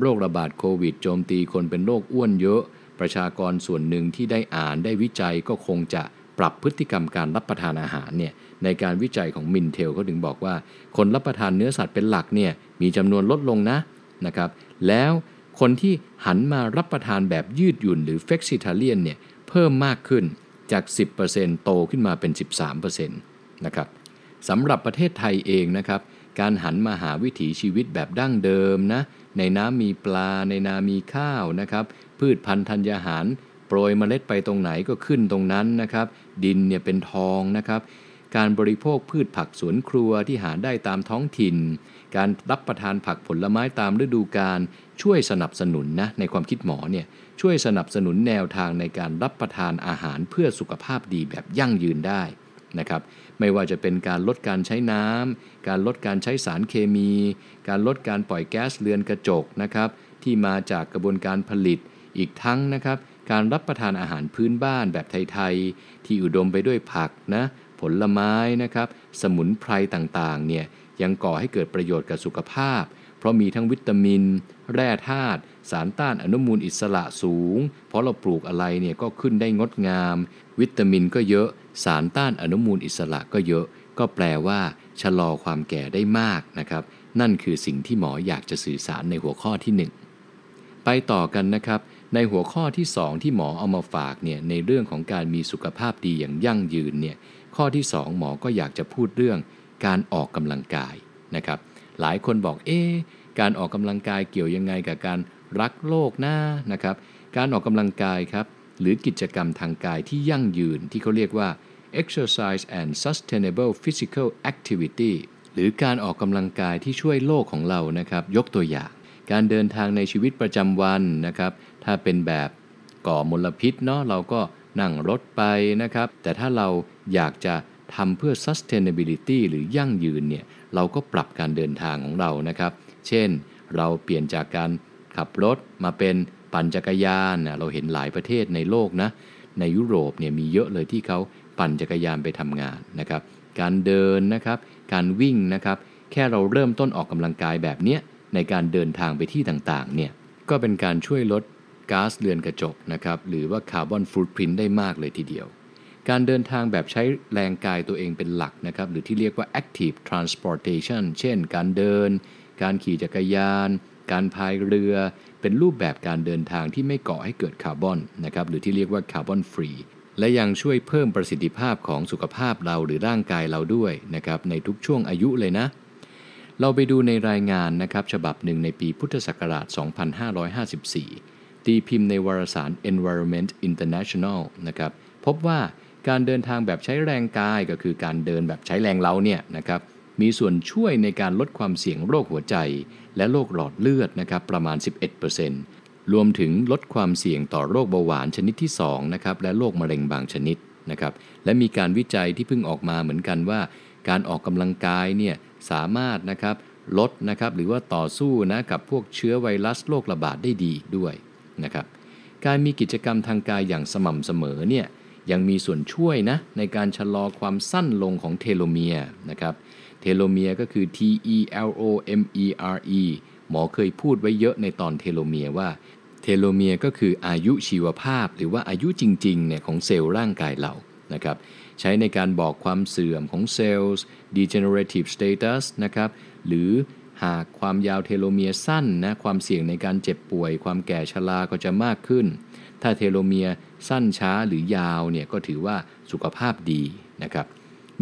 โรคระบาดโควิดโจมตีคนเป็นโรคอ้วนเยอะประชากรส่วนหนึ่งที่ได้อ่านได้วิจัยก็คงจะปรับพฤติกรรมการรับประทานอาหารเนี่ยในการวิจัยของมินเทลเขาถึงบอกว่าคนรับประทานเนื้อสัตว์เป็นหลักเนี่ยมีจำนวนลดลงนะนะครับแล้วคนที่หันมารับประทานแบบยืดหยุ่นหรือ Flexitarian เนี่ยเพิ่มมากขึ้นจาก สิบเปอร์เซ็นต์ โตขึ้นมาเป็น สิบสามเปอร์เซ็นต์ นะครับสำหรับประเทศไทยเองนะครับการหันมาหาวิถีชีวิตแบบดั้งเดิมนะในน้ำมีปลาในนามีข้าวนะครับพืชพันธุ์ธัญญาหารโปรยเมล็ดไปตรงไหนก็ขึ้นตรงนั้นนะครับดินเนี่ยเป็นทองนะครับการบริโภคพืชผักสวนครัวที่หาได้ตามท้องถิ่นการรับประทานผักผลไม้ตามฤดูกาลช่วยสนับสนุนนะในความคิดหมอเนี่ยช่วยสนับสนุนแนวทางในการรับประทานอาหารเพื่อสุขภาพดีแบบยั่งยืนได้นะครับไม่ว่าจะเป็นการลดการใช้น้ำการลดการใช้สารเคมีการลดการปล่อยแก๊สเรือนกระจกนะครับที่มาจากกระบวนการผลิตอีกทั้งนะครับการรับประทานอาหารพื้นบ้านแบบไทยๆที่อุดมไปด้วยผักนะผลไม้นะครับสมุนไพรต่างๆเนี่ยยังก่อให้เกิดประโยชน์กับสุขภาพเพราะมีทั้งวิตามินแร่ธาตุสารต้านอนุมูลอิสระสูงเพราะเราปลูกอะไรเนี่ยก็ขึ้นได้งดงามวิตามินก็เยอะสารต้านอนุมูลอิสระก็เยอะก็แปลว่าชะลอความแก่ได้มากนะครับนั่นคือสิ่งที่หมออยากจะสื่อสารในหัวข้อที่หนึ่งไปต่อกันนะครับในหัวข้อที่สองที่หมอเอามาฝากเนี่ยในเรื่องของการมีสุขภาพดีอย่างยั่งยืนเนี่ยข้อที่สองหมอก็อยากจะพูดเรื่องการออกกำลังกายนะครับหลายคนบอกเอ๊ะการออกกำลังกายเกี่ยวยังไงกับการรักโลกนะนะครับการออกกำลังกายครับหรือกิจกรรมทางกายที่ยั่งยืนที่เขาเรียกว่า exercise and sustainable physical activity หรือการออกกำลังกายที่ช่วยโลกของเรานะครับยกตัวอย่างการเดินทางในชีวิตประจำวันนะครับถ้าเป็นแบบก่อมลพิษเนาะเราก็นั่งรถไปนะครับแต่ถ้าเราอยากจะทำเพื่อ sustainability หรือยั่งยืนเนี่ยเราก็ปรับการเดินทางของเรานะครับเช่นเราเปลี่ยนจากการขับรถมาเป็นปั่นจักรยานนะเราเห็นหลายประเทศในโลกนะในยุโรปเนี่ยมีเยอะเลยที่เขาปั่นจักรยานไปทำงานนะครับการเดินนะครับการวิ่งนะครับแค่เราเริ่มต้นออกกำลังกายแบบเนี้ยในการเดินทางไปที่ต่างๆเนี่ยก็เป็นการช่วยลดก๊าซเรือนกระจกนะครับหรือว่าคาร์บอนฟุตพรินท์ได้มากเลยทีเดียวการเดินทางแบบใช้แรงกายตัวเองเป็นหลักนะครับหรือที่เรียกว่า active transportation เช่นการเดินการขี่จักรยานการพายเรือเป็นรูปแบบการเดินทางที่ไม่ก่อให้เกิดคาร์บอนนะครับหรือที่เรียกว่าคาร์บอนฟรีและยังช่วยเพิ่มประสิทธิภาพของสุขภาพเราหรือร่างกายเราด้วยนะครับในทุกช่วงอายุเลยนะเราไปดูในรายงานนะครับฉบับหนึ่งในปีพุทธศักราชสองพันห้าร้อยห้าสิบสี่ตีพิมพ์ในวารสาร Environment International นะครับพบว่าการเดินทางแบบใช้แรงกายก็คือการเดินแบบใช้แรงเราเนี่ยนะครับมีส่วนช่วยในการลดความเสี่ยงโรคหัวใจและโรคหลอดเลือดนะครับประมาณ สิบเอ็ดเปอร์เซ็นต์ รวมถึงลดความเสี่ยงต่อโรคเบาหวานชนิดที่สองนะครับและโรคมะเร็งบางชนิดนะครับและมีการวิจัยที่เพิ่งออกมาเหมือนกันว่าการออกกำลังกายเนี่ยสามารถนะครับลดนะครับหรือว่าต่อสู้นะกับพวกเชื้อไวรัสโรคระบาดได้ดีด้วยนะครับ การมีกิจกรรมทางกายอย่างสม่ำเสมอเนี่ยยังมีส่วนช่วยนะในการชะลอความสั้นลงของเทโลเมียร์นะครับเทโลเมียร์ก็คือ T E L O M E R E หมอเคยพูดไว้เยอะในตอนเทโลเมียร์ว่าเทโลเมียร์ก็คืออายุชีวภาพหรือว่าอายุจริงๆเนี่ยของเซลล์ร่างกายเรานะครับใช้ในการบอกความเสื่อมของเซลล์ degenerative status นะครับหรือหากความยาวเทโลเมียร์สั้นนะความเสี่ยงในการเจ็บป่วยความแก่ชราก็จะมากขึ้นถ้าเทโลเมียร์สั้นช้าหรือยาวเนี่ยก็ถือว่าสุขภาพดีนะครับ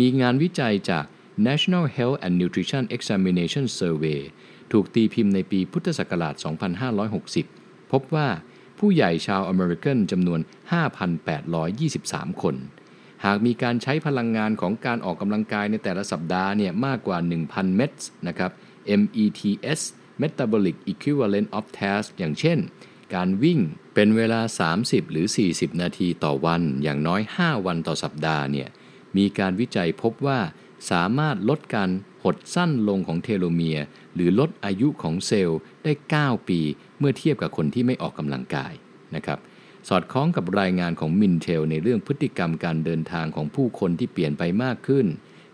มีงานวิจัยจาก National Health and Nutrition Examination Survey ถูกตีพิมพ์ในปีพุทธศักราชสองพันห้าร้อยหกสิบพบว่าผู้ใหญ่ชาวอเมริกันจำนวน ห้าพันแปดร้อยยี่สิบสาม คนหากมีการใช้พลังงานของการออกกำลังกายในแต่ละสัปดาห์เนี่ยมากกว่า หนึ่งพัน เมตส์นะครับ เอ็ม อี ที เอส Metabolic Equivalent of Task อย่างเช่นการวิ่งเป็นเวลาสามสิบหรือสี่สิบนาทีต่อวันอย่างน้อยห้าวันต่อสัปดาห์เนี่ยมีการวิจัยพบว่าสามารถลดการหดสั้นลงของเทโลเมียร์หรือลดอายุของเซลล์ได้เก้าปีเมื่อเทียบกับคนที่ไม่ออกกำลังกายนะครับสอดคล้องกับรายงานของ Mintel ในเรื่องพฤติกรรมการเดินทางของผู้คนที่เปลี่ยนไปมากขึ้น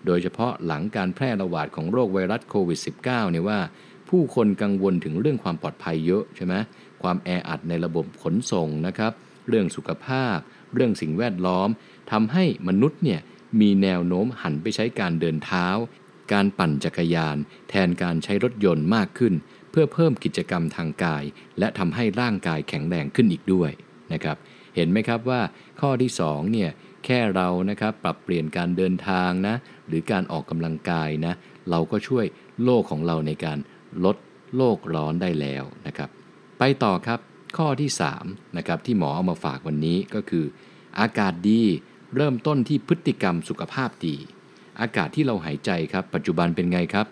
โดยเฉพาะหลังการแพร่ระบาดของโรคไวรัสโควิด สิบเก้า เนี่ยว่าผู้คนกังวลถึงเรื่องความปลอดภัยเยอะใช่ไหมความแออัดในระบบขนส่งนะครับเรื่องสุขภาพเรื่องสิ่งแวดล้อมทำให้มนุษย์เนี่ยมีแนวโน้มหันไปใช้การเดินเท้าการปั่นจักรยานแทนการใช้รถยนต์มากขึ้นเพื่อเพิ่มกิจกรรมทางกายและทำให้ร่างกายแข็งแรงขึ้นอีกด้วยนะครับเห็นไหมครับว่าข้อที่สองเนี่ยแค่เรานะครับปรับเปลี่ยนการเดินทางนะหรือการออกกำลังกายนะเราก็ช่วยโลกของเราในการลดโลกร้อนได้แล้วนะครับไปต่อครับข้อที่สามนะครับที่หมอเอามาฝากวันนี้ก็คืออากาศดีเริ่มต้นที่พฤติกรรมสุขภาพดีอากาศที่เราหายใจครับปัจจุบันเป็นไงครับ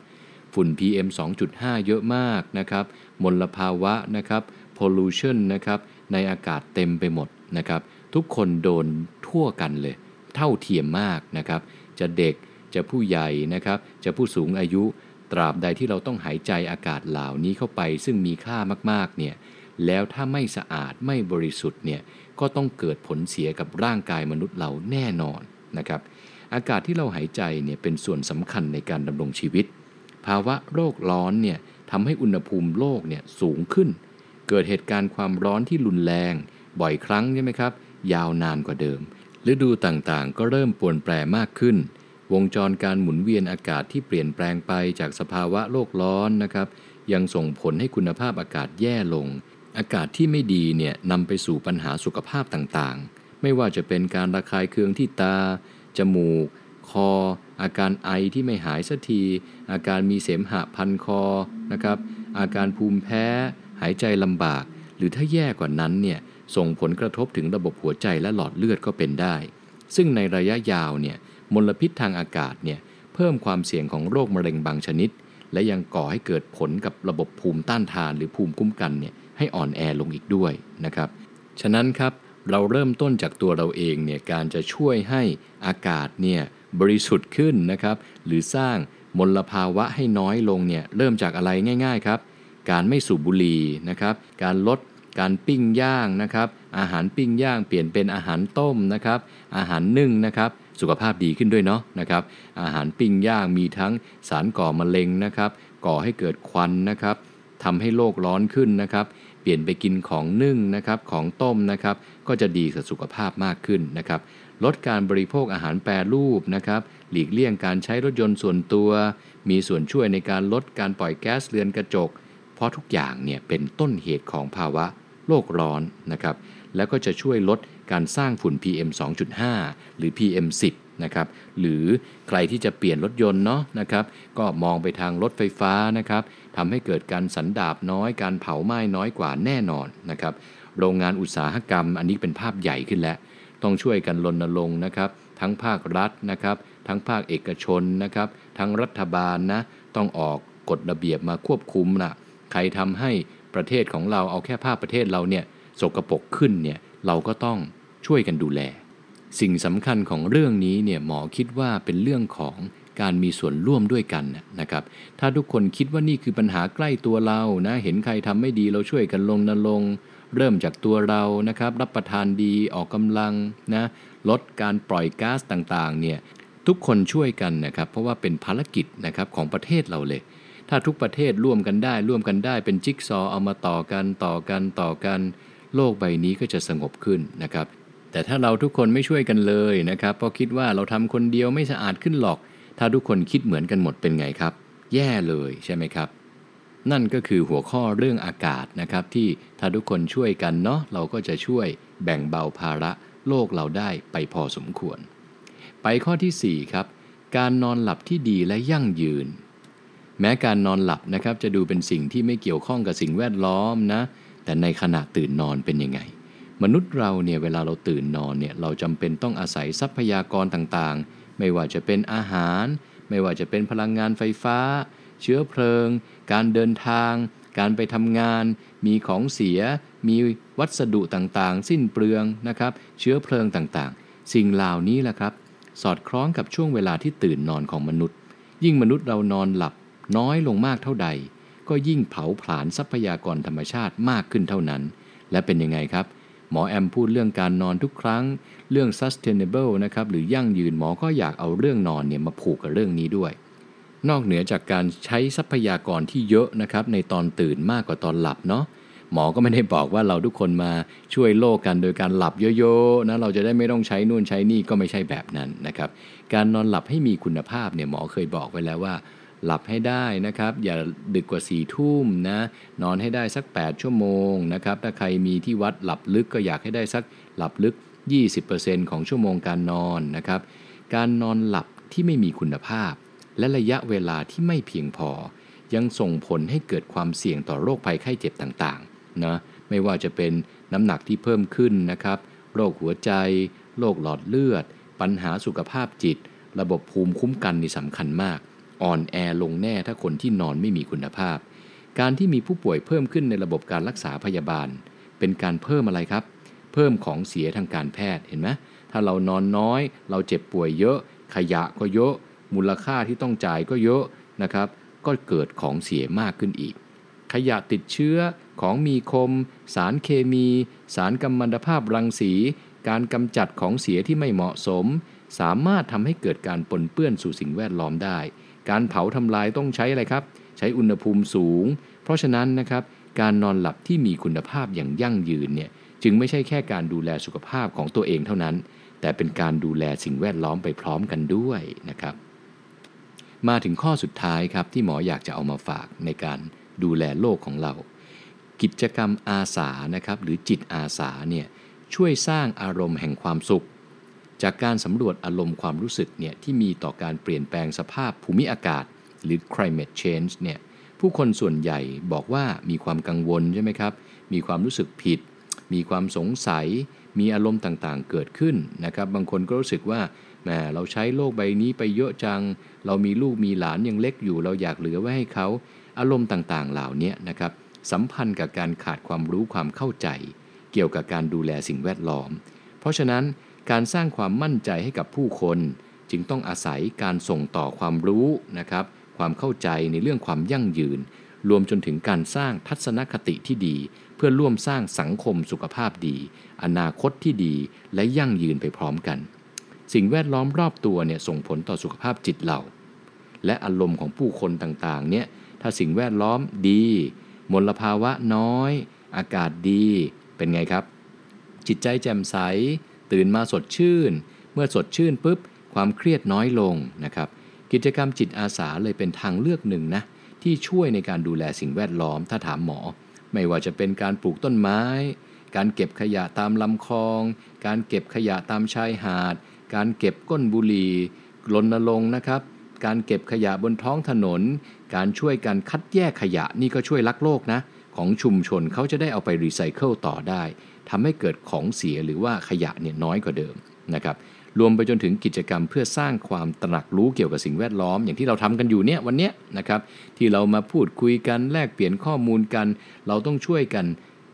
ฝุ่น พี เอ็ม สองจุดห้า เยอะมากนะครับมลภาวะนะครับ pollution นะครับในอากาศเต็มไปหมดนะครับทุกคนโดนทั่วกันเลยเท่าเทียมมากนะครับจะเด็กจะผู้ใหญ่นะครับจะผู้สูงอายุตราบใดที่เราต้องหายใจอากาศเหล่านี้เข้าไปซึ่งมีค่ามากๆเนี่ยแล้วถ้าไม่สะอาดไม่บริสุทธิ์เนี่ยก็ต้องเกิดผลเสียกับร่างกายมนุษย์เราแน่นอนนะครับอากาศที่เราหายใจเนี่ยเป็นส่วนสำคัญในการดำรงชีวิตภาวะโลกร้อนเนี่ยทำให้อุณหภูมิโลกเนี่ยสูงขึ้นเกิดเหตุการณ์ความร้อนที่รุนแรงบ่อยครั้งใช่ไหมครับยาวนานกว่าเดิมฤดูต่างๆก็เริ่มปรวนแปรมากขึ้นวงจรการหมุนเวียนอากาศที่เปลี่ยนแปลงไปจากสภาวะโลกร้อนนะครับยังส่งผลให้คุณภาพอากาศแย่ลงอากาศที่ไม่ดีเนี่ยนำไปสู่ปัญหาสุขภาพต่างๆไม่ว่าจะเป็นการระคายเคืองที่ตาจมูกคออาการไอที่ไม่หายสักทีอาการมีเสมหะพันคอนะครับอาการภูมิแพ้หายใจลำบากหรือถ้าแย่กว่านั้นเนี่ยส่งผลกระทบถึงระบบหัวใจและหลอดเลือดก็เป็นได้ซึ่งในระยะยาวเนี่ยมลพิษทางอากาศเนี่ยเพิ่มความเสี่ยงของโรคมะเร็งบางชนิดและยังก่อให้เกิดผลกับระบบภูมิต้านทานหรือภูมิคุ้มกันเนี่ยให้อ่อนแอลงอีกด้วยนะครับฉะนั้นครับเราเริ่มต้นจากตัวเราเองเนี่ยการจะช่วยให้อากาศเนี่ยบริสุทธิ์ขึ้นนะครับหรือสร้างมลภาวะให้น้อยลงเนี่ยเริ่มจากอะไรง่ายๆครับการไม่สูบบุหรี่นะครับการลดการปิ้งย่างนะครับอาหารปิ้งย่างเปลี่ยนเป็นอาหารต้มนะครับอาหารนึ่งนะครับสุขภาพดีขึ้นด้วยเนาะนะครับอาหารปิ้งย่างมีทั้งสารก่อมะเร็งนะครับก่อให้เกิดควันนะครับทำให้โลกร้อนขึ้นนะครับเปลี่ยนไปกินของนึ่งนะครับของต้มนะครับก็จะดีกับสุขภาพมากขึ้นนะครับลดการบริโภคอาหารแปรรูปนะครับหลีกเลี่ยงการใช้รถยนต์ส่วนตัวมีส่วนช่วยในการลดการปล่อยแก๊สเรือนกระจกเพราะทุกอย่างเนี่ยเป็นต้นเหตุของภาวะโลกร้อนนะครับแล้วก็จะช่วยลดการสร้างฝุ่น พี เอ็ม สองจุดห้า หรือ พี เอ็ม สิบ นะครับหรือใครที่จะเปลี่ยนรถยนต์เนาะนะครับก็มองไปทางรถไฟฟ้านะครับทำให้เกิดการสันดาปน้อยการเผาไหม้น้อยกว่าแน่นอนนะครับโรงงานอุตสาหกรรมอันนี้เป็นภาพใหญ่ขึ้นแล้วต้องช่วยกันรณรงค์นะครับทั้งภาครัฐนะครับทั้งภาคเอกชนนะครับทั้งรัฐบาลนะต้องออกกฎระเบียบมาควบคุมนะใครทำให้ประเทศของเราเอาแค่ภาพประเทศเราเนี่ยสกปรกขึ้นเนี่ยเราก็ต้องช่วยกันดูแลสิ่งสำคัญของเรื่องนี้เนี่ยหมอคิดว่าเป็นเรื่องของการมีส่วนร่วมด้วยกันนะครับถ้าทุกคนคิดว่านี่คือปัญหาใกล้ตัวเรานะเห็นใครทำไม่ดีเราช่วยกันรณรงค์ เริ่มจากตัวเรานะครับรับประทานดีออกกำลังนะลดการปล่อยก๊าซต่างๆเนี่ยทุกคนช่วยกันนะครับเพราะว่าเป็นภารกิจนะครับของประเทศเราเลยถ้าทุกประเทศร่วมกันได้ร่วมกันได้เป็นจิ๊กซอว์เอามาต่อกันต่อกันต่อกันโลกใบนี้ก็จะสงบขึ้นนะครับแต่ถ้าเราทุกคนไม่ช่วยกันเลยนะครับเพราะคิดว่าเราทำคนเดียวไม่สะอาดขึ้นหรอกถ้าทุกคนคิดเหมือนกันหมดเป็นไงครับแย่เลยใช่ไหมครับนั่นก็คือหัวข้อเรื่องอากาศนะครับที่ถ้าทุกคนช่วยกันเนาะเราก็จะช่วยแบ่งเบาภาระโลกเราได้ไปพอสมควรไปข้อที่สี่ครับการนอนหลับที่ดีและยั่งยืนแม้การนอนหลับนะครับจะดูเป็นสิ่งที่ไม่เกี่ยวข้องกับสิ่งแวดล้อมนะแต่ในขณะตื่นนอนเป็นยังไงมนุษย์เราเนี่ยเวลาเราตื่นนอนเนี่ยเราจำเป็นต้องอาศัยทรัพยากรต่างๆไม่ว่าจะเป็นอาหารไม่ว่าจะเป็นพลังงานไฟฟ้าเชื้อเพลิงการเดินทางการไปทำงานมีของเสียมีวัสดุต่างๆสิ้นเปลืองนะครับเชื้อเพลิงต่างๆสิ่งเหล่านี้แหละครับสอดคล้องกับช่วงเวลาที่ตื่นนอนของมนุษย์ยิ่งมนุษย์เรานอนหลับน้อยลงมากเท่าใดก็ยิ่งเผาผลาญทรัพยากรธรรมชาติมากขึ้นเท่านั้นและเป็นยังไงครับหมอแอมพูดเรื่องการนอนทุกครั้งเรื่อง sustainable นะครับหรือยั่งยืนหมอก็อยากเอาเรื่องนอนเนี่ยมาผูกกับเรื่องนี้ด้วยนอกเหนือจากการใช้ทรัพยากรที่เยอะนะครับในตอนตื่นมากกว่าตอนหลับเนาะหมอก็ไม่ได้บอกว่าเราทุกคนมาช่วยโลกกันโดยการหลับเยอะๆนะเราจะได้ไม่ต้องใช้นู่นใช้นี่ก็ไม่ใช่แบบนั้นนะครับการนอนหลับให้มีคุณภาพเนี่ยหมอเคยบอกไว้แล้วว่าหลับให้ได้นะครับอย่าดึกกว่าสี่ทุ่มนะนอนให้ได้สักแปดชั่วโมงนะครับถ้าใครมีที่วัดหลับลึกก็อยากให้ได้สักหลับลึก ยี่สิบเปอร์เซ็นต์ ของชั่วโมงการนอนนะครับการนอนหลับที่ไม่มีคุณภาพและระยะเวลาที่ไม่เพียงพอยังส่งผลให้เกิดความเสี่ยงต่อโรคภัยไข้เจ็บต่างๆนะไม่ว่าจะเป็นน้ำหนักที่เพิ่มขึ้นนะครับโรคหัวใจโรคหลอดเลือดปัญหาสุขภาพจิตระบบภูมิคุ้มกันนี่สำคัญมากอ่อนแอลงแน่ถ้าคนที่นอนไม่มีคุณภาพการที่มีผู้ป่วยเพิ่มขึ้นในระบบการรักษาพยาบาลเป็นการเพิ่มอะไรครับเพิ่มของเสียทางการแพทย์เห็นไหมถ้าเรานอนน้อยเราเจ็บป่วยเยอะขยะก็เยอะมูลค่าที่ต้องจ่ายก็เยอะนะครับก็เกิดของเสียมากขึ้นอีกขยะติดเชื้อของมีคมสารเคมีสารกัมมันตภาพรังสีการกำจัดของเสียที่ไม่เหมาะสมสามารถทำให้เกิดการปนเปื้อนสู่สิ่งแวดล้อมได้การเผาทำลายต้องใช้อะไรครับใช้อุณหภูมิสูงเพราะฉะนั้นนะครับการนอนหลับที่มีคุณภาพอย่างยั่งยืนเนี่ยจึงไม่ใช่แค่การดูแลสุขภาพของตัวเองเท่านั้นแต่เป็นการดูแลสิ่งแวดล้อมไปพร้อมกันด้วยนะครับมาถึงข้อสุดท้ายครับที่หมออยากจะเอามาฝากในการดูแลโลกของเรากิจกรรมอาสานะครับหรือจิตอาสาเนี่ยช่วยสร้างอารมณ์แห่งความสุขจากการสำรวจอารมณ์ความรู้สึกเนี่ยที่มีต่อการเปลี่ยนแปลงสภาพภูมิอากาศหรือ climate change เนี่ยผู้คนส่วนใหญ่บอกว่ามีความกังวลใช่ไหมครับมีความรู้สึกผิดมีความสงสัยมีอารมณ์ต่างๆเกิดขึ้นนะครับบางคนก็รู้สึกว่าแหมเราใช้โลกใบนี้ไปเยอะจังเรามีลูกมีหลานยังเล็กอยู่เราอยากเหลือไว้ให้เขาอารมณ์ต่างๆเหล่านี้นะครับสัมพันธ์กับการขาดความรู้ความเข้าใจเกี่ยวกับการดูแลสิ่งแวดล้อมเพราะฉะนั้นการสร้างความมั่นใจให้กับผู้คนจึงต้องอาศัยการส่งต่อความรู้นะครับความเข้าใจในเรื่องความยั่งยืนรวมจนถึงการสร้างทัศนคติที่ดีเพื่อร่วมสร้างสังคมสุขภาพดีอนาคตที่ดีและยั่งยืนไปพร้อมกันสิ่งแวดล้อมรอบตัวเนี่ยส่งผลต่อสุขภาพจิตเราและอารมณ์ของผู้คนต่างๆเนี่ยถ้าสิ่งแวดล้อมดีมลภาวะน้อยอากาศดีเป็นไงครับจิตใจแจ่มใสตื่นมาสดชื่นเมื่อสดชื่นปุ๊บความเครียดน้อยลงนะครับกิจกรรมจิตอาสาเลยเป็นทางเลือกหนึ่งนะที่ช่วยในการดูแลสิ่งแวดล้อมถ้าถามหมอไม่ว่าจะเป็นการปลูกต้นไม้การเก็บขยะตามลำคลองการเก็บขยะตามชายหาดการเก็บก้นบุหรี่รณรงค์นะครับการเก็บขยะบนท้องถนนการช่วยกันคัดแยกขยะนี่ก็ช่วยรักโลกนะของชุมชนเขาจะได้เอาไปรีไซเคิลต่อได้ทำให้เกิดของเสียหรือว่าขยะเนี่ยน้อยกว่าเดิมนะครับรวมไปจนถึงกิจกรรมเพื่อสร้างความตระหนักรู้เกี่ยวกับสิ่งแวดล้อมอย่างที่เราทำกันอยู่เนี่ยวันเนี้ยนะครับที่เรามาพูดคุยกันแลกเปลี่ยนข้อมูลกันเราต้องช่วยกัน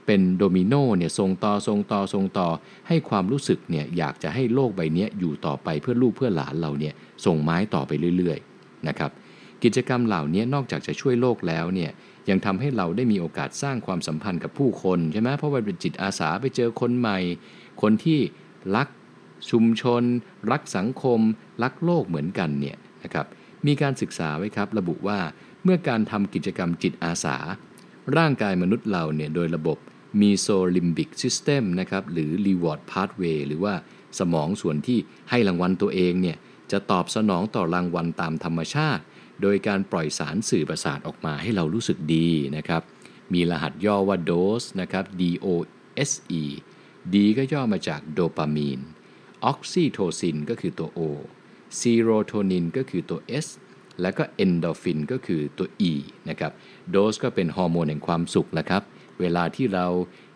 เป็นโดมิโนเนี่ยส่งต่อส่งต่อส่งต่อให้ความรู้สึกเนี่ยอยากจะให้โลกใบนี้อยู่ต่อไปเพื่อลูกเพื่อหลานเราเนี่ยส่งไม้ต่อไปเรื่อยๆนะครับกิจกรรมเหล่านี้นอกจากจะช่วยโลกแล้วเนี่ย ยังทำให้เราได้มีโอกาสสร้างความสัมพันธ์กับผู้คนใช่ไหมเพราะว่าเป็นจิตอาสาไปเจอคนใหม่คนที่รักชุมชนรักสังคมรักโลกเหมือนกันเนี่ยนะครับมีการศึกษาไว้ครับระบุว่าเมื่อการทำกิจกรรมจิตอาสาร่างกายมนุษย์เราเนี่ยโดยระบบมีโซลิมบิกซิสเต็มนะครับหรือรีวอร์ดพาธเวย์หรือว่าสมองส่วนที่ให้รางวัลตัวเองเนี่ยจะตอบสนองต่อรางวัลตามธรรมชาติโดยการปล่อยสารสื่อประสาทออกมาให้เรารู้สึกดีนะครับมีรหัสย่อว่า โดส นะครับ ดี โอ เอส อี D ก็ย่อมาจากโดปามีนออกซิโทซินก็คือตัว O ซีโรโทนินก็คือตัว S และก็เอนโดฟินก็คือตัว E นะครับ โดส ก็เป็นฮอร์โมนแห่งความสุขละครับเวลาที่เรา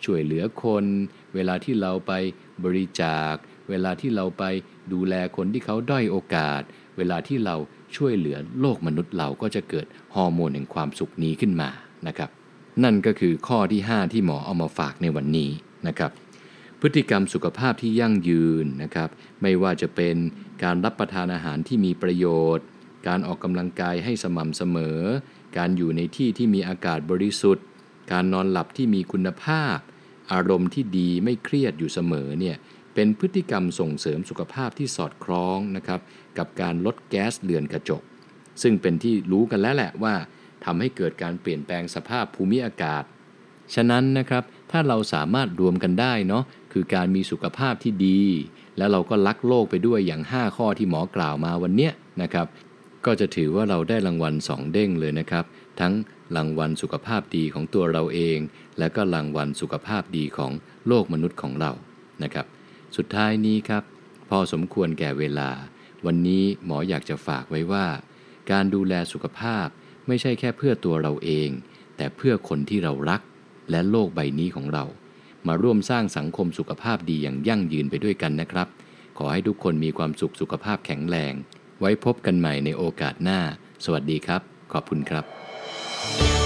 ช่วยเหลือคนเวลาที่เราไปบริจาคเวลาที่เราไปดูแลคนที่เขาด้อยโอกาสเวลาที่เราช่วยเหลือโลกมนุษย์เราก็จะเกิดฮอร์โมนแห่งความสุขนี้ขึ้นมานะครับนั่นก็คือข้อที่ห้าที่หมอเอามาฝากในวันนี้นะครับพฤติกรรมสุขภาพที่ยั่งยืนนะครับไม่ว่าจะเป็นการรับประทานอาหารที่มีประโยชน์การออกกำลังกายให้สม่ำเสมอการอยู่ในที่ที่มีอากาศบริสุทธิ์การนอนหลับที่มีคุณภาพอารมณ์ที่ดีไม่เครียดอยู่เสมอเนี่ยเป็นพฤติกรรมส่งเสริมสุขภาพที่สอดคล้องนะครับกับการลดแก๊สเรือนกระจกซึ่งเป็นที่รู้กันแล้วแหละว่าทำให้เกิดการเปลี่ยนแปลงสภาพภูมิอากาศฉะนั้นนะครับถ้าเราสามารถรวมกันได้เนาะคือการมีสุขภาพที่ดีแล้วเราก็รักโลกไปด้วยอย่างห้าข้อที่หมอกล่าวมาวันเนี้ยนะครับก็จะถือว่าเราได้รางวัลสองเด้งเลยนะครับทั้งรางวัลสุขภาพดีของตัวเราเองและก็รางวัลสุขภาพดีของโลกมนุษย์ของเรานะครับสุดท้ายนี้ครับพอสมควรแก่เวลาวันนี้หมออยากจะฝากไว้ว่าการดูแลสุขภาพไม่ใช่แค่เพื่อตัวเราเองแต่เพื่อคนที่เรารักและโลกใบนี้ของเรามาร่วมสร้างสังคมสุขภาพดีอย่างยั่งยืนไปด้วยกันนะครับขอให้ทุกคนมีความสุขสุขภาพแข็งแรงไว้พบกันใหม่ในโอกาสหน้าสวัสดีครับขอบคุณครับ